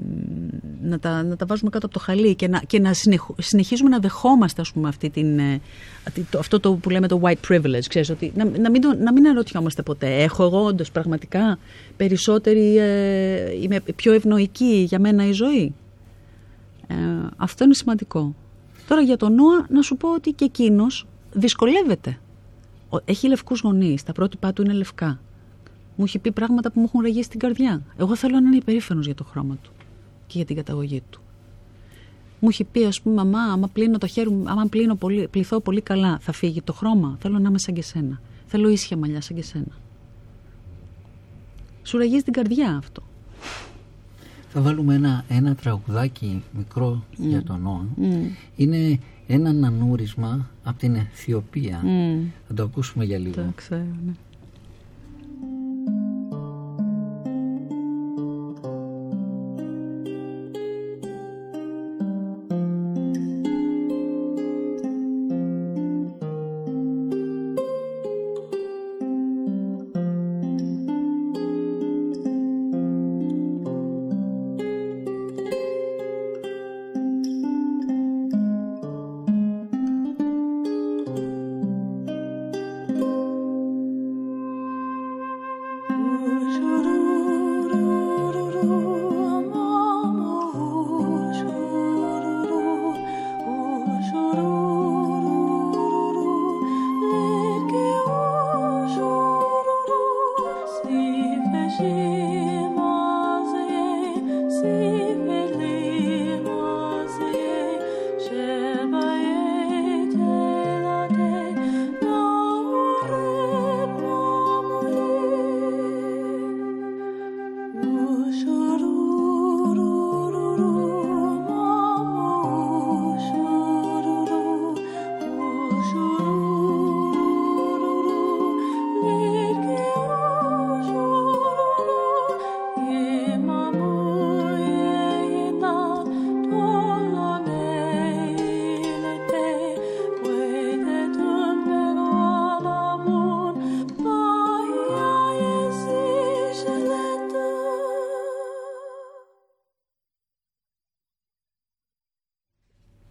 να, τα, να τα βάζουμε κάτω από το χαλί και να, και να συνεχ, συνεχίζουμε να δεχόμαστε, ας πούμε, αυτή την, ε, το, αυτό το που λέμε το white privilege. Ξέρεις, ότι, να, να, μην το, να μην αναρωτιόμαστε ποτέ. Έχω εγώ όντως πραγματικά περισσότερη, ε, είμαι πιο ευνοϊκή για μένα η ζωή? Ε, αυτό είναι σημαντικό. Τώρα για τον Νόα να σου πω ότι και εκείνος δυσκολεύεται. Έχει λευκούς γονείς, τα πρότυπά του είναι λευκά. Μου έχει πει πράγματα που μου έχουν ραγίσει την καρδιά. Εγώ θέλω να είναι υπερήφανος για το χρώμα του και για την καταγωγή του. Μου έχει πει, ας πούμε, μαμά, άμα πλύνω το χέρι μου, άμα πλύνω πολύ, πληθώ πολύ καλά, θα φύγει το χρώμα. Θέλω να είμαι σαν και σένα. Θέλω ίσια μαλλιά σαν και σένα. Σου ραγίζει την καρδιά αυτό. Θα βάλουμε ένα, ένα τραγουδάκι μικρό mm. για τον Νόα. Mm. Είναι ένα ανανούρισμα από την Αιθιοπία. Mm. Θα το ακούσουμε για λίγο. Το ξέρω, ναι.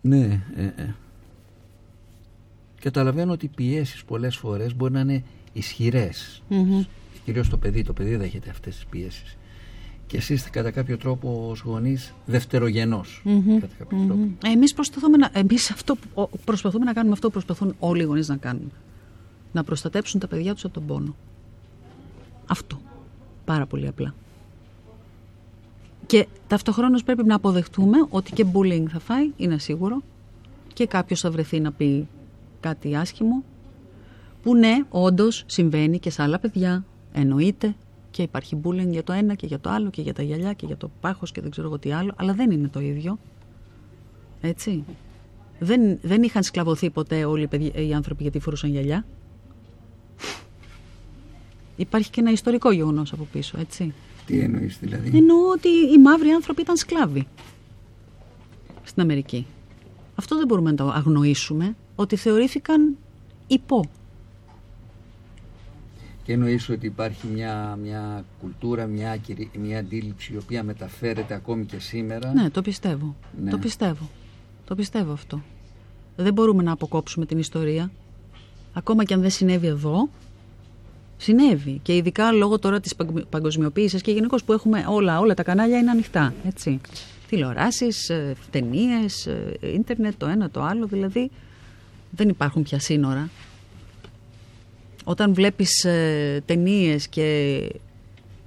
Ναι, ε, ε. Καταλαβαίνω ότι οι πιέσεις πολλές φορές μπορεί να είναι ισχυρές. Mm-hmm. Κυρίως το παιδί, το παιδί δέχεται αυτές τις πιέσεις. Και εσείς είστε κατά κάποιο τρόπο ως γονείς δευτερογενός. Mm-hmm. Κατά κάποιο mm-hmm. τρόπο. Εμείς, προσπαθούμε να, εμείς αυτό, προσπαθούμε να κάνουμε αυτό που προσπαθούν όλοι οι γονείς να κάνουν. Να προστατέψουν τα παιδιά τους από τον πόνο. Αυτό. Πάρα πολύ απλά. Και ταυτοχρόνως πρέπει να αποδεχτούμε ότι και bullying θα φάει, είναι σίγουρο, και κάποιος θα βρεθεί να πει κάτι άσχημο, που ναι, όντως συμβαίνει και σε άλλα παιδιά, εννοείται, και υπάρχει bullying για το ένα και για το άλλο και για τα γυαλιά και για το πάχος και δεν ξέρω εγώ τι άλλο, αλλά δεν είναι το ίδιο. Έτσι. Δεν, δεν είχαν σκλαβωθεί ποτέ όλοι οι, παιδιά, οι άνθρωποι γιατί φορούσαν γυαλιά. Υπάρχει και ένα ιστορικό γεγονός από πίσω, έτσι. Τι εννοείς δηλαδή? Εννοώ ότι οι μαύροι άνθρωποι ήταν σκλάβοι στην Αμερική. Αυτό δεν μπορούμε να το αγνοήσουμε, ότι θεωρήθηκαν υπό. Και εννοείς ότι υπάρχει μια, μια κουλτούρα, μια, μια αντίληψη η οποία μεταφέρεται ακόμη και σήμερα. Ναι, το πιστεύω. Ναι. Το πιστεύω. Το πιστεύω αυτό. Δεν μπορούμε να αποκόψουμε την ιστορία. Ακόμα και αν δεν συνέβη εδώ, συνέβη. Και ειδικά λόγω τώρα της παγκοσμιοποίησης και γενικώς που έχουμε όλα, όλα τα κανάλια είναι ανοιχτά. Έτσι. Τηλεοράσεις, ταινίες, ίντερνετ, το ένα το άλλο. Δηλαδή δεν υπάρχουν πια σύνορα. Όταν βλέπεις ε, ταινίες και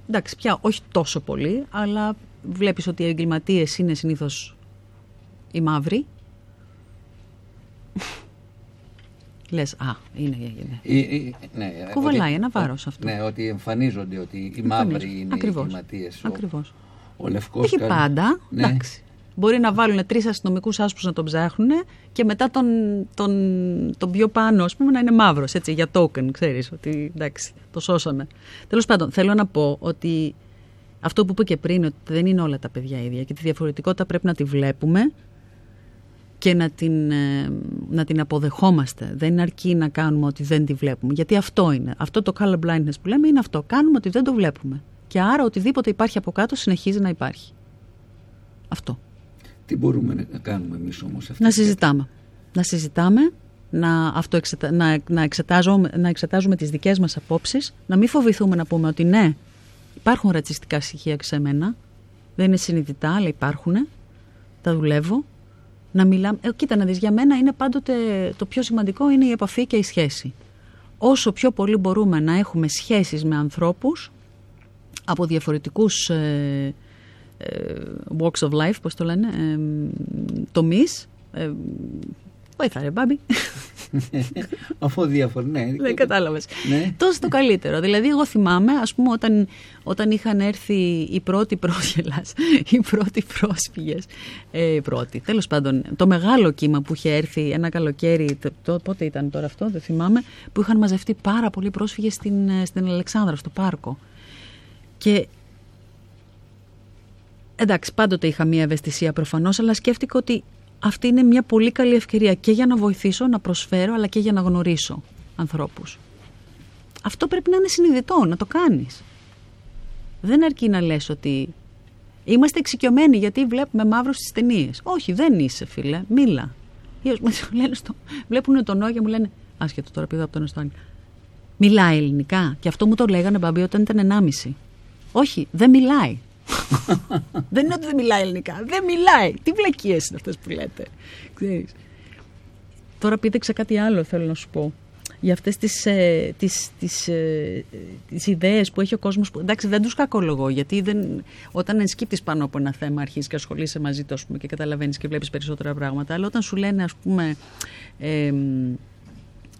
εντάξει πια όχι τόσο πολύ, αλλά βλέπεις ότι οι εγκληματίες είναι συνήθως οι μαύροι. Λες, α, είναι ναι. ναι Κουβαλάει ένα βάρος αυτό. Ναι, ότι εμφανίζονται ότι οι εμφανίζονται. μαύροι είναι Ακριβώς. οι εγκληματίες. Ακριβώς. Ο, ο λευκός Όχι κάνει... πάντα, ναι. εντάξει. Μπορεί να βάλουν τρεις αστυνομικούς άσπρους να τον ψάχνουν και μετά τον, τον, τον πιο πάνω, ας πούμε, να είναι μαύρος, έτσι, για token, ξέρεις, ότι εντάξει, το σώσαμε. Τέλος πάντων, θέλω να πω ότι αυτό που είπα και πριν, ότι δεν είναι όλα τα παιδιά ίδια και τη διαφορετικότητα πρέπει να τη βλέπουμε και να την, να την αποδεχόμαστε. Δεν αρκεί να κάνουμε ότι δεν τη βλέπουμε, γιατί αυτό είναι. Αυτό το color blindness που λέμε είναι αυτό. Κάνουμε ότι δεν το βλέπουμε. Και άρα οτιδήποτε υπάρχει από κάτω συνεχίζει να υπάρχει. Αυτό. Τι μπορούμε να κάνουμε εμείς όμως αυτό? Να συζητάμε. Να συζητάμε, να, αυτοεξετα... να, να, εξετάζουμε, να εξετάζουμε τις δικές μας απόψεις, να μην φοβηθούμε να πούμε ότι ναι, υπάρχουν ρατσιστικά στοιχεία σε μένα, δεν είναι συνειδητά, αλλά υπάρχουν, τα δουλεύω. Να μιλάμε. Ε, κοίτα να δεις, για μένα είναι πάντοτε το πιο σημαντικό είναι η επαφή και η σχέση. Όσο πιο πολύ μπορούμε να έχουμε σχέσεις με ανθρώπους από διαφορετικούς... Ε, walks of life, πώς το λένε, ε, τομείς. Ε, βοηθά ρε μπάμπι. Αφού διάφορα, ναι. Δεν κατάλαβες. Ναι. Τόσο το καλύτερο. Δηλαδή, εγώ θυμάμαι, ας πούμε, όταν, όταν είχαν έρθει οι πρώτοι πρόσφυγες, οι πρώτοι πρόσφυγες, ε, οι πρώτοι, τέλος πάντων, το μεγάλο κύμα που είχε έρθει ένα καλοκαίρι, το, το, πότε ήταν τώρα αυτό, δεν θυμάμαι, που είχαν μαζευτεί πάρα πολλοί πρόσφυγες στην, στην Αλεξάνδρα, στο πάρκο. Και εντάξει, πάντοτε είχα μία ευαισθησία προφανώς, αλλά σκέφτηκα ότι αυτή είναι μια πολύ καλή ευκαιρία και για να βοηθήσω, να προσφέρω, αλλά και για να γνωρίσω ανθρώπους. Αυτό πρέπει να είναι συνειδητό, να το κάνεις. Δεν αρκεί να λες ότι είμαστε εξοικειωμένοι γιατί βλέπουμε μαύρους στις ταινίες. Όχι, δεν είσαι φίλε, μίλα. Βλέπουν τον Νόα και μου λένε, άσχετο τώρα πήγα από τον Εστόνιο, μιλάει ελληνικά. Και αυτό μου το λέγανε μπαμπή όταν ήταν ενάμιση. Όχι, δεν μιλάει. Δεν είναι ότι δεν μιλάει ελληνικά. Δεν μιλάει. Τι βλακίες είναι αυτές που λέτε? Ξέρεις. Τώρα πίτεξα κάτι άλλο, θέλω να σου πω. Για αυτές τις, ε, τις, τις, ε, τις ιδέες που έχει ο κόσμος που, εντάξει, δεν τους κακολογώ. Γιατί δεν, όταν ενσκύπτεις πάνω από ένα θέμα, αρχίζεις και ασχολείσαι μαζί το, ας πούμε, και καταλαβαίνεις και βλέπεις περισσότερα πράγματα. Αλλά όταν σου λένε, ας πούμε, ε,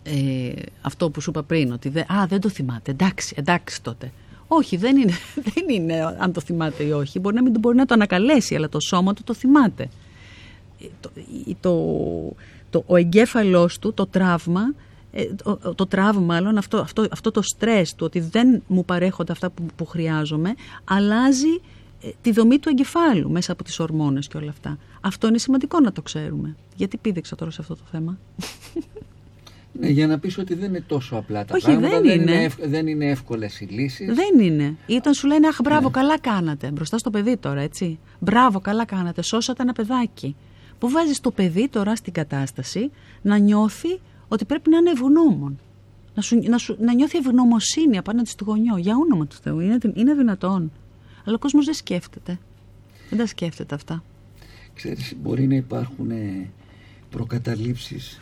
ε, αυτό που σου είπα πριν, ότι δε, α, δεν το θυμάται, εντάξει, εντάξει τότε. Όχι, δεν είναι, δεν είναι αν το θυμάται ή όχι. Μπορεί να μην μπορεί να το ανακαλέσει, αλλά το σώμα του το θυμάται. Το, το, το, ο εγκέφαλός του, το τραύμα, το, το τραύμα μάλλον, αυτό, αυτό, αυτό το στρες του, ότι δεν μου παρέχονται αυτά που, που χρειάζομαι, αλλάζει τη δομή του εγκεφάλου μέσα από τις ορμόνες και όλα αυτά. Αυτό είναι σημαντικό να το ξέρουμε. Γιατί πήδηξα τώρα σε αυτό το θέμα? Ναι, για να πεις ότι δεν είναι τόσο απλά τα Όχι, πράγματα, δεν είναι. Ευ, δεν είναι εύκολες οι λύσεις. Δεν είναι. Ή όταν σου λένε, αχ, μπράβο, ναι. καλά κάνατε, μπροστά στο παιδί τώρα, έτσι. Μπράβο, καλά κάνατε, σώσατε ένα παιδάκι. Που βάζεις το παιδί τώρα στην κατάσταση να νιώθει ότι πρέπει να είναι ευγνώμων. Να, σου, να, σου, να νιώθει ευγνωμοσύνη απέναντι στο γονιό, για όνομα του Θεού. Είναι, είναι δυνατόν. Αλλά ο κόσμος δεν σκέφτεται. Δεν τα σκέφτεται αυτά. Ξέρεις, μπορεί να υπάρχουν προκαταλήψεις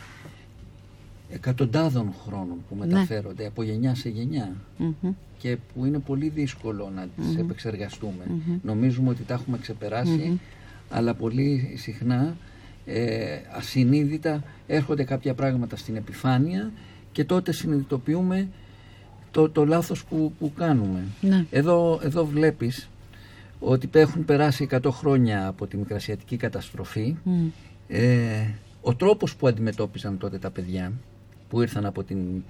εκατοντάδων χρόνων που μεταφέρονται ναι. από γενιά σε γενιά mm-hmm. και που είναι πολύ δύσκολο να τις mm-hmm. επεξεργαστούμε. Mm-hmm. Νομίζουμε ότι τα έχουμε ξεπεράσει, mm-hmm. αλλά πολύ συχνά ε, ασυνείδητα έρχονται κάποια πράγματα στην επιφάνεια και τότε συνειδητοποιούμε το, το λάθος που, που κάνουμε. Ναι. Εδώ, εδώ βλέπεις ότι έχουν περάσει εκατό χρόνια από τη μικρασιατική καταστροφή mm. Ε, ο τρόπος που αντιμετώπιζαν τότε τα παιδιά που ήρθαν από την,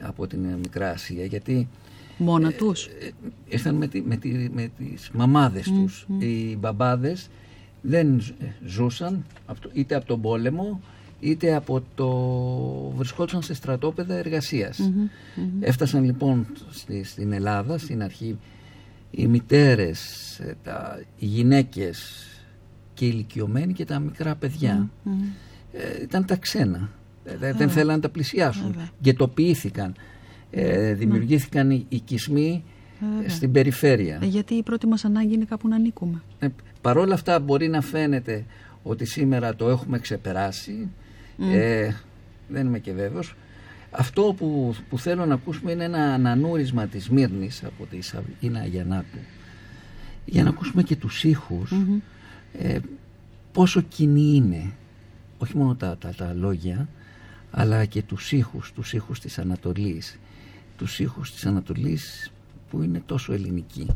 από την Μικρά Ασία, γιατί μόνα ε, τους. Ε, ήρθαν με, τη, με, τη, με τις μαμάδες mm-hmm. τους. Οι μπαμπάδες δεν ζούσαν είτε από τον πόλεμο είτε από το... βρισκόντουσαν σε στρατόπεδα εργασίας. Mm-hmm, mm-hmm. Έφτασαν λοιπόν στη, στην Ελλάδα, στην αρχή, οι μητέρες, τα, οι γυναίκες και οι ηλικιωμένοι και τα μικρά παιδιά. Mm-hmm. Ε, ήταν τα ξένα, Βέβαια. δεν θέλαν να τα πλησιάσουν. Βέβαια. Γετοποιήθηκαν, ε, δημιουργήθηκαν οι οικισμοί Βέβαια. στην περιφέρεια. Ε, γιατί η πρώτη μας ανάγκη είναι κάπου να ανήκουμε. Ε, παρόλα αυτά μπορεί να φαίνεται ότι σήμερα το έχουμε ξεπεράσει. Mm. Ε, δεν είμαι και βέβαιος. Αυτό που, που θέλω να ακούσουμε είναι ένα ανανούρισμα της Μύρνης από τη Σαβίνα Αγιαννάτου, για να ακούσουμε και τους ήχους, mm-hmm. ε, πόσο κοινή είναι, όχι μόνο τα, τα, τα λόγια, αλλά και τους ήχους, τους ήχους της Ανατολής, τους ήχους της Ανατολής που είναι τόσο ελληνική.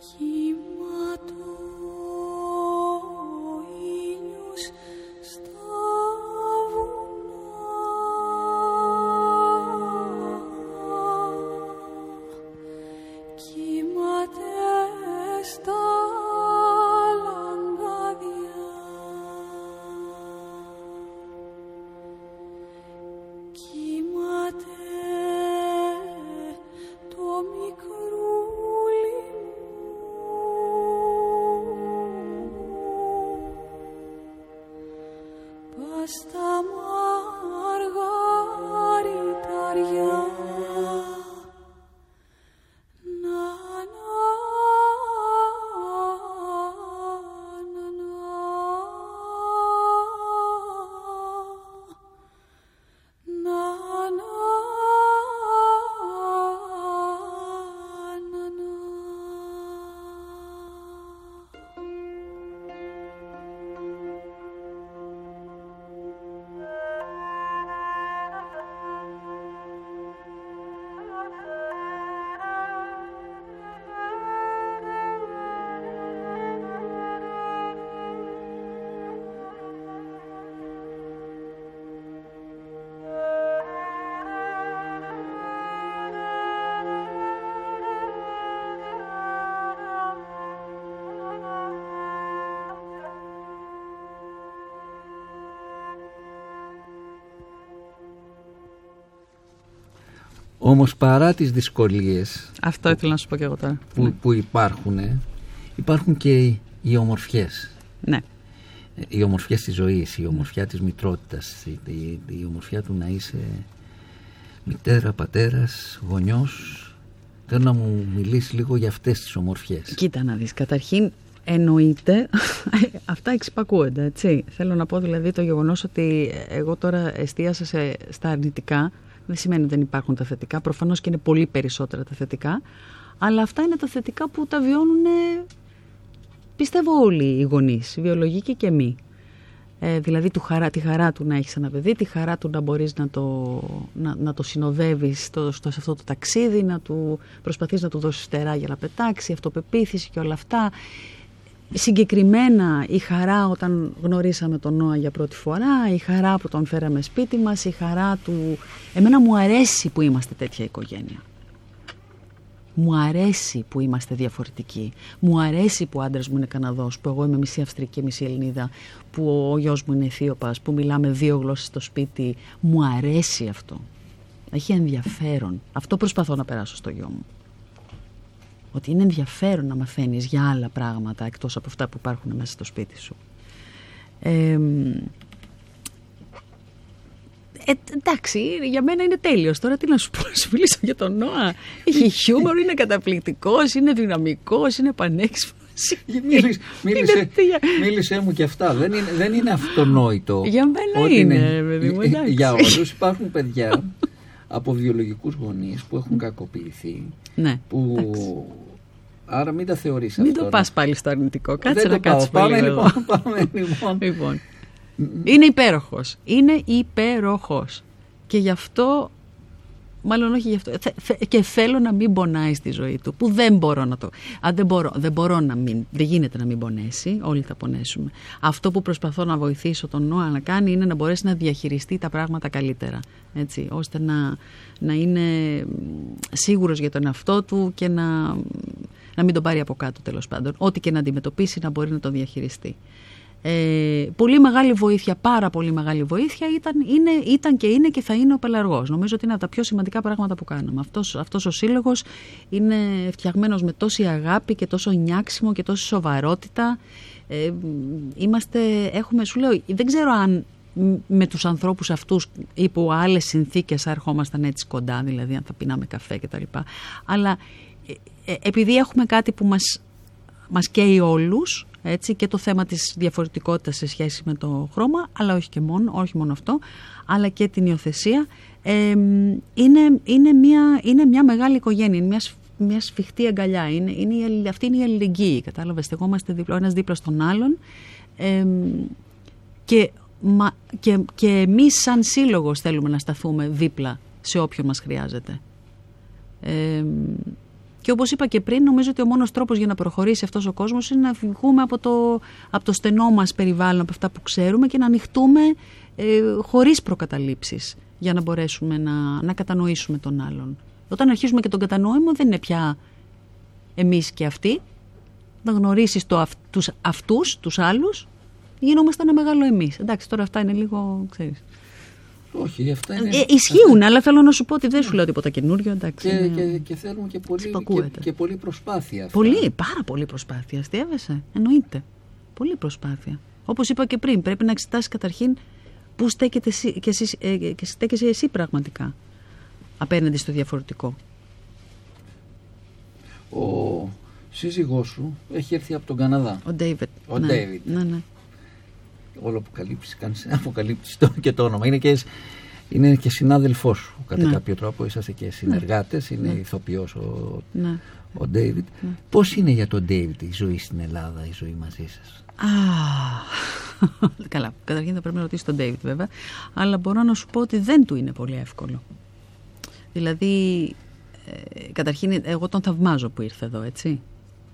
Thank you. Όμως παρά τις δυσκολίες, αυτό ήθελα να σου πω και εγώ τώρα, που, ναι. που υπάρχουν, υπάρχουν και οι, οι ομορφιές. Ναι. Οι ομορφιές της ζωής, η ομορφιά της μητρότητας, η, η, η ομορφιά του να είσαι μητέρα, πατέρας, γονιός. Θέλω να μου μιλήσεις λίγο για αυτές τις ομορφιές. Κοίτα να δεις, καταρχήν εννοείται, αυτά εξυπακούονται, έτσι. Θέλω να πω δηλαδή το γεγονός ότι εγώ τώρα εστίασα σε, στα αρνητικά, δεν σημαίνει ότι δεν υπάρχουν τα θετικά, προφανώς και είναι πολύ περισσότερα τα θετικά, αλλά αυτά είναι τα θετικά που τα βιώνουν, πιστεύω, όλοι οι γονείς, βιολογικοί και μη. Ε, δηλαδή του χαρά, τη χαρά του να έχεις ένα παιδί, τη χαρά του να μπορείς να το, να, να το συνοδεύεις στο, στο, σε αυτό το ταξίδι, να του προσπαθείς να του δώσεις φτερά για να πετάξει, αυτοπεποίθηση και όλα αυτά. Συγκεκριμένα η χαρά όταν γνωρίσαμε τον Νόα για πρώτη φορά, η χαρά που τον φέραμε σπίτι μας, η χαρά του... Εμένα μου αρέσει που είμαστε τέτοια οικογένεια. Μου αρέσει που είμαστε διαφορετικοί. Μου αρέσει που ο άντρας μου είναι Καναδός, που εγώ είμαι μισή Αυστρική, μισή Ελληνίδα, που ο γιος μου είναι Αιθίωπας, που μιλάμε δύο γλώσσες στο σπίτι. Μου αρέσει αυτό. Έχει ενδιαφέρον. Αυτό προσπαθώ να περάσω στο γιο μου. Ότι είναι ενδιαφέρον να μαθαίνεις για άλλα πράγματα εκτός από αυτά που υπάρχουν μέσα στο σπίτι σου. Ε, Ε, εντάξει, για μένα είναι τέλειος. Τώρα τι να σου πω, να σου μιλήσω για τον Νόα. Έχει χιούμορ, είναι καταπληκτικός, είναι δυναμικός, είναι πανέξυπνος. Μίλησε, μίλησε, μίλησε μου και αυτά. Δεν είναι, δεν είναι αυτονόητο. Για μένα ότι είναι, είναι για όλους. Υπάρχουν παιδιά από βιολογικούς γονείς που έχουν κακοποιηθεί. Ναι, που... εντάξει. Άρα μην τα θεωρείς αυτό. Μην το πας πάλι στο αρνητικό. Κάτσε να κάτσεις πάλι. Λοιπόν, πάμε λοιπόν. λοιπόν. Είναι υπέροχος. Είναι υπέροχος. Και γι' αυτό, μάλλον όχι γι' αυτό, και θέλω να μην πονάει στη ζωή του, που δεν μπορώ να το... Α, δεν μπορώ, δεν μπορώ να μην, δεν γίνεται να μην πονέσει, όλοι θα πονέσουμε. Αυτό που προσπαθώ να βοηθήσω τον Νόα να κάνει είναι να μπορέσει να διαχειριστεί τα πράγματα καλύτερα, έτσι, ώστε να, να είναι σίγουρος για τον εαυτό του και να, να μην τον πάρει από κάτω, τέλος πάντων. Ό,τι και να αντιμετωπίσει να μπορεί να το διαχειριστεί. Ε, πολύ μεγάλη βοήθεια, πάρα πολύ μεγάλη βοήθεια ήταν, είναι, ήταν και είναι και θα είναι ο Πελαργός. Νομίζω ότι είναι από τα πιο σημαντικά πράγματα που κάναμε. Αυτός, αυτός ο σύλλογος είναι φτιαγμένος με τόση αγάπη και τόσο νιάξιμο και τόση σοβαρότητα. Ε, είμαστε, έχουμε, σου λέω, δεν ξέρω αν με τους ανθρώπους αυτούς υπό άλλες συνθήκες ερχόμασταν έτσι κοντά, δηλαδή αν θα πίναμε καφέ κτλ. Αλλά ε, επειδή έχουμε κάτι που μας, μας καίει όλους, έτσι, και το θέμα της διαφορετικότητας σε σχέση με το χρώμα, αλλά όχι και μόνο, όχι μόνο αυτό, αλλά και την υιοθεσία, ε, είναι, είναι, μια, είναι μια μεγάλη οικογένεια, μια, μια σφιχτή αγκαλιά, είναι, είναι, αυτή είναι η αλληλεγγύη, κατάλαβες, στεγόμαστε ο ένας δίπλα στον άλλον, ε, και, μα, και, και εμείς σαν σύλλογος θέλουμε να σταθούμε δίπλα σε όποιον μας χρειάζεται. Ε, Και όπως είπα και πριν, νομίζω ότι ο μόνος τρόπος για να προχωρήσει αυτός ο κόσμος είναι να φυγούμε από το, από το στενό μας περιβάλλον, από αυτά που ξέρουμε και να ανοιχτούμε ε, χωρίς προκαταλήψεις για να μπορέσουμε να, να κατανοήσουμε τον άλλον. Όταν αρχίζουμε και τον κατανόημα δεν είναι πια εμείς και αυτοί. Να γνωρίσεις το αυ, τους αυτούς, τους άλλους, γινόμαστε ένα μεγάλο εμείς. Εντάξει, τώρα αυτά είναι λίγο, ξέρεις... Όχι, αυτά είναι... ε, ισχύουν, αυτά... αλλά θέλω να σου πω ότι δεν σου λέω τίποτα καινούριο. Εντάξει, και, είναι... και, και θέλουν και πολύ, και, και πολύ προσπάθεια. Αυτά. Πολύ, πάρα πολύ προσπάθεια. Αστείευεσαι, εννοείται. Πολύ προσπάθεια. Όπως είπα και πριν, πρέπει να εξετάσεις καταρχήν πού στέκεται εσύ, και, εσύ, ε, και στέκεσαι εσύ πραγματικά απέναντι στο διαφορετικό. Ο σύζυγός σου έχει έρθει από τον Καναδά. Ο David. Ο ναι, David. Ναι, ναι. Όλο που καλύψεις, κάνεις, αποκαλύψεις το, και το όνομα. Είναι και, είναι και συνάδελφός σου, κατά ναι. κάποιο τρόπο. Είσαστε και συνεργάτες, είναι ναι. ηθοποιός ο, ναι. ο David. Ναι. Πώς είναι για τον David η ζωή στην Ελλάδα, η ζωή μαζί σας? Ah. Καλά, καταρχήν θα πρέπει να ρωτήσεις τον David βέβαια, αλλά μπορώ να σου πω ότι δεν του είναι πολύ εύκολο. Δηλαδή, ε, καταρχήν εγώ τον θαυμάζω που ήρθε εδώ, έτσι.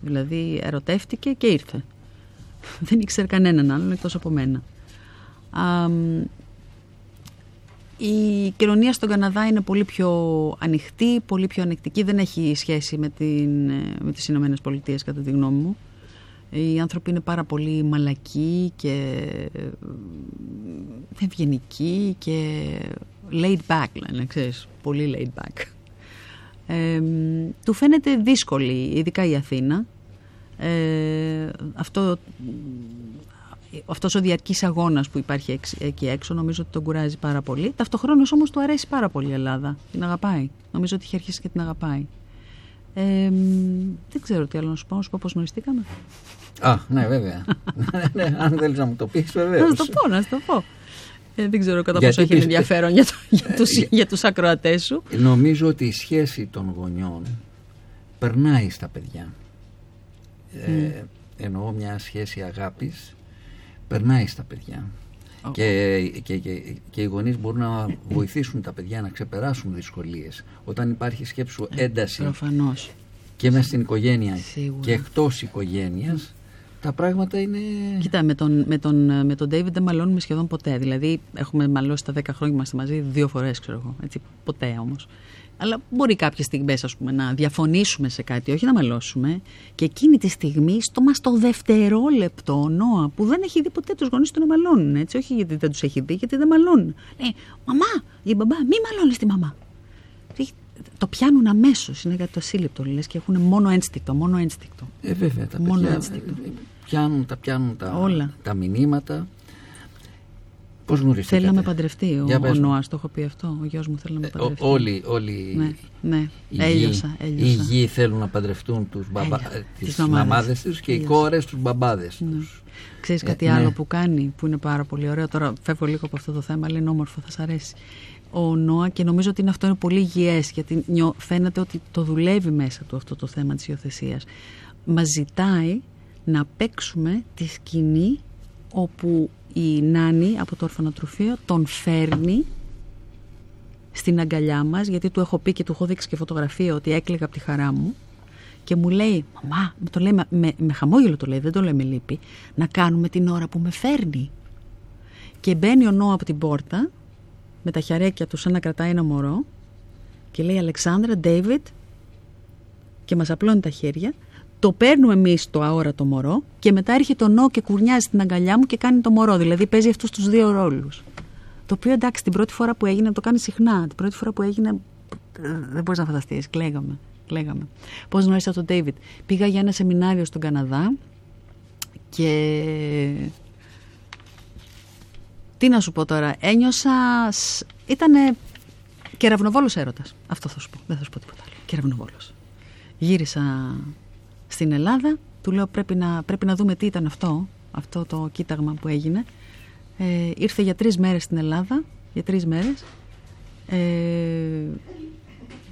Δηλαδή ερωτεύτηκε και ήρθε. Δεν ήξερε κανέναν άλλον εκτός από μένα. Α, η κοινωνία στον Καναδά είναι πολύ πιο ανοιχτή, πολύ πιο ανεκτική. Δεν έχει σχέση με, την, με τις Ηνωμένες Πολιτείες, κατά τη γνώμη μου. Οι άνθρωποι είναι πάρα πολύ μαλακοί και ευγενικοί και laid back, λένε, ξέρεις, πολύ laid back. Ε, του φαίνεται δύσκολη, ειδικά η Αθήνα. Ε, αυτό, αυτός ο διαρκής αγώνας που υπάρχει εξ, εκεί έξω νομίζω ότι τον κουράζει πάρα πολύ. Ταυτοχρόνως όμως του αρέσει πάρα πολύ η Ελλάδα. Την αγαπάει. Νομίζω ότι έχει αρχίσει και την αγαπάει. Ε, δεν ξέρω τι άλλο να σου πω. Να σου πω πώς γνωριστήκαμε. Α, ναι, βέβαια. ναι, αν θέλεις να μου το πεις, βεβαίως. Να το πω, να το πω. Ε, δεν ξέρω κατά πόσο έχει ενδιαφέρον για, το, για, τους, για, για τους ακροατές σου. Νομίζω ότι η σχέση των γονιών περνάει στα παιδιά. Mm. Ε, εννοώ μια σχέση αγάπης περνάει στα παιδιά. Okay. Και, και, και, και οι γονείς μπορούν να βοηθήσουν τα παιδιά να ξεπεράσουν δυσκολίες. Όταν υπάρχει σκέψου ένταση ε, προφανώς. Και μέσα στην οικογένεια σίγουρα. Και εκτός οικογένειας, τα πράγματα είναι... Κοίτα, με τον, με τον, με τον David δεν μαλώνουμε σχεδόν ποτέ. Δηλαδή, έχουμε μαλώσει τα δέκα χρόνια που είμαστε μαζί δύο φορές, ξέρω εγώ. Έτσι, ποτέ όμως. Αλλά μπορεί κάποιες στιγμές, ας πούμε, να διαφωνήσουμε σε κάτι, όχι να μαλώσουμε. Και εκείνη τη στιγμή, στο, μα στο δευτερόλεπτο, ο Νόα, που δεν έχει δει ποτέ τους γονείς του να μαλώνουν. Έτσι, όχι γιατί δεν τους έχει δει, γιατί δεν μαλώνουν. Λέει, μαμά, ή μπαμπά, μη μαλώνεις τη μαμά. Το πιάνουν αμέσως. Είναι κάτι το ασύλληπτο, λες, και έχουν μόνο ένστικτο. Μόνο ένστικτο. Ε, βέβαια, τα μόνο ένστικτο. Πιάνουν, τα, πιάνουν τα, τα μηνύματα. Πώς γνωρίστηκατε? Θέλει να με παντρευτεί ο, ο Νόας, το έχω πει αυτό. Ο γιος μου θέλει να με παντρευτεί. Ε, ό, όλοι όλοι ναι, ναι. Οι, έλειωσα, έλειωσα. Οι γη θέλουν να παντρευτούν τους μπαμπα, τις μαμάδες τους και έλειωσα. Οι κόρες τους μπαμπάδες ναι. τους. Ξέρεις κάτι ε, άλλο ναι. που κάνει που είναι πάρα πολύ ωραίο. Τώρα φεύγω λίγο από αυτό το θέμα, αλλά είναι όμορφο, θα σ' αρέσει. Ο Νόα, και νομίζω ότι είναι αυτό είναι πολύ υγιές, γιατί νιώ, φαίνεται ότι το δουλεύει μέσα του αυτό το θέμα της υιοθεσίας. Μας ζητάει να παίξουμε τη σκηνή όπου η Νάνη από το ορφανοτροφείο τον φέρνει στην αγκαλιά μας, γιατί του έχω πει και του έχω δείξει και φωτογραφία ότι έκλαιγα από τη χαρά μου, και μου λέει, μαμά, το λέει, με, με χαμόγελο το λέει, δεν το λέει με λύπη, να κάνουμε την ώρα που με φέρνει. Και μπαίνει ο Νόα από την πόρτα με τα χιαρέκια του σαν να κρατάει ένα μωρό και λέει, Αλεξάνδρα, David, και μας απλώνει τα χέρια. Το παίρνουμε εμείς το αόρατο μωρό και μετά έρχεται ο Νό και κουρνιάζει την αγκαλιά μου και κάνει το μωρό. Δηλαδή παίζει αυτούς τους δύο ρόλους. Το οποίο, εντάξει, την πρώτη φορά που έγινε, το κάνει συχνά. Την πρώτη φορά που έγινε, δεν μπορείς να φανταστείς. Κλαίγαμε. Κλαίγαμε. Πώς γνώρισα τον David? Πήγα για ένα σεμινάριο στον Καναδά και... Τι να σου πω τώρα. Ένιωσα... Ήτανε κεραυνοβόλος έρωτας. Αυτό θα σου πω. Δεν θα σου πω τίποτα άλλο. Κεραυνοβόλος. Γύρισα... Στην Ελλάδα, του λέω πρέπει να, πρέπει να δούμε τι ήταν αυτό, αυτό το κοίταγμα που έγινε. Ε, ήρθε για τρεις μέρες στην Ελλάδα, για τρεις μέρες. Ε,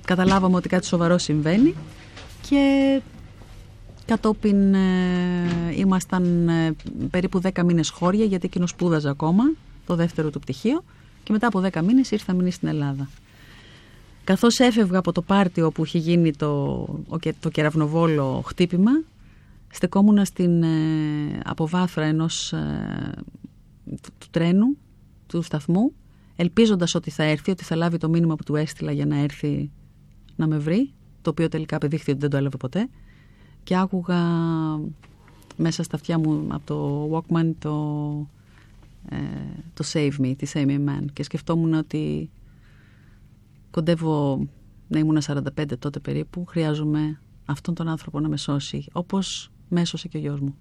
καταλάβαμε ότι κάτι σοβαρό συμβαίνει και κατόπιν ε, ήμασταν ε, περίπου δέκα μήνες χώρια, γιατί εκείνο σπούδαζε ακόμα το δεύτερο του πτυχίο, και μετά από δέκα μήνες ήρθα μείνει στην Ελλάδα. Καθώς έφευγα από το πάρτι όπου είχε γίνει το, το κεραυνοβόλο χτύπημα, στεκόμουνα στην ε, αποβάθρα ενός ε, του, του τρένου, του σταθμού, ελπίζοντας ότι θα έρθει, ότι θα λάβει το μήνυμα που του έστειλα για να έρθει να με βρει, το οποίο τελικά απεδείχθη ότι δεν το έλαβε ποτέ, και άκουγα μέσα στα αυτιά μου από το Walkman το, ε, το Save Me, τη Save Me Man, και σκεφτόμουν ότι κοντεύω να ήμουν σαράντα πέντε τότε περίπου, χρειάζομαι αυτόν τον άνθρωπο να με σώσει, όπως με έσωσε και ο γιος μου.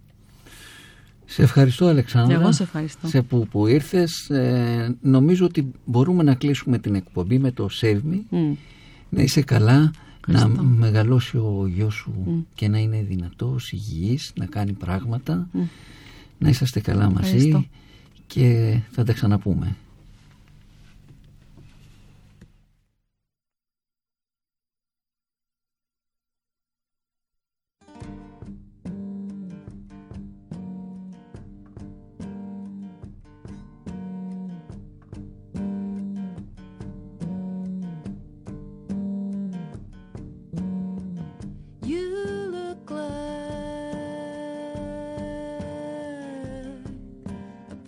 Σε ευχαριστώ, Αλεξάνδρα. Εγώ σε ευχαριστώ. Σε που, που ήρθες. Ε, νομίζω ότι μπορούμε να κλείσουμε την εκπομπή με το Save Me. Mm. Να είσαι καλά, ευχαριστώ. Να μεγαλώσει ο γιος σου mm. και να είναι δυνατός, υγιής, να κάνει πράγματα. Mm. Να είσαστε καλά μαζί, ευχαριστώ. Και θα τα ξαναπούμε.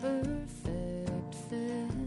Perfect fit.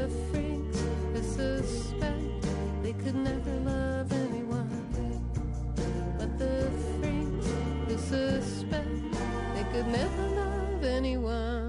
afraid, I suspect they could never love anyone. But they're afraid, I suspect they could never love anyone.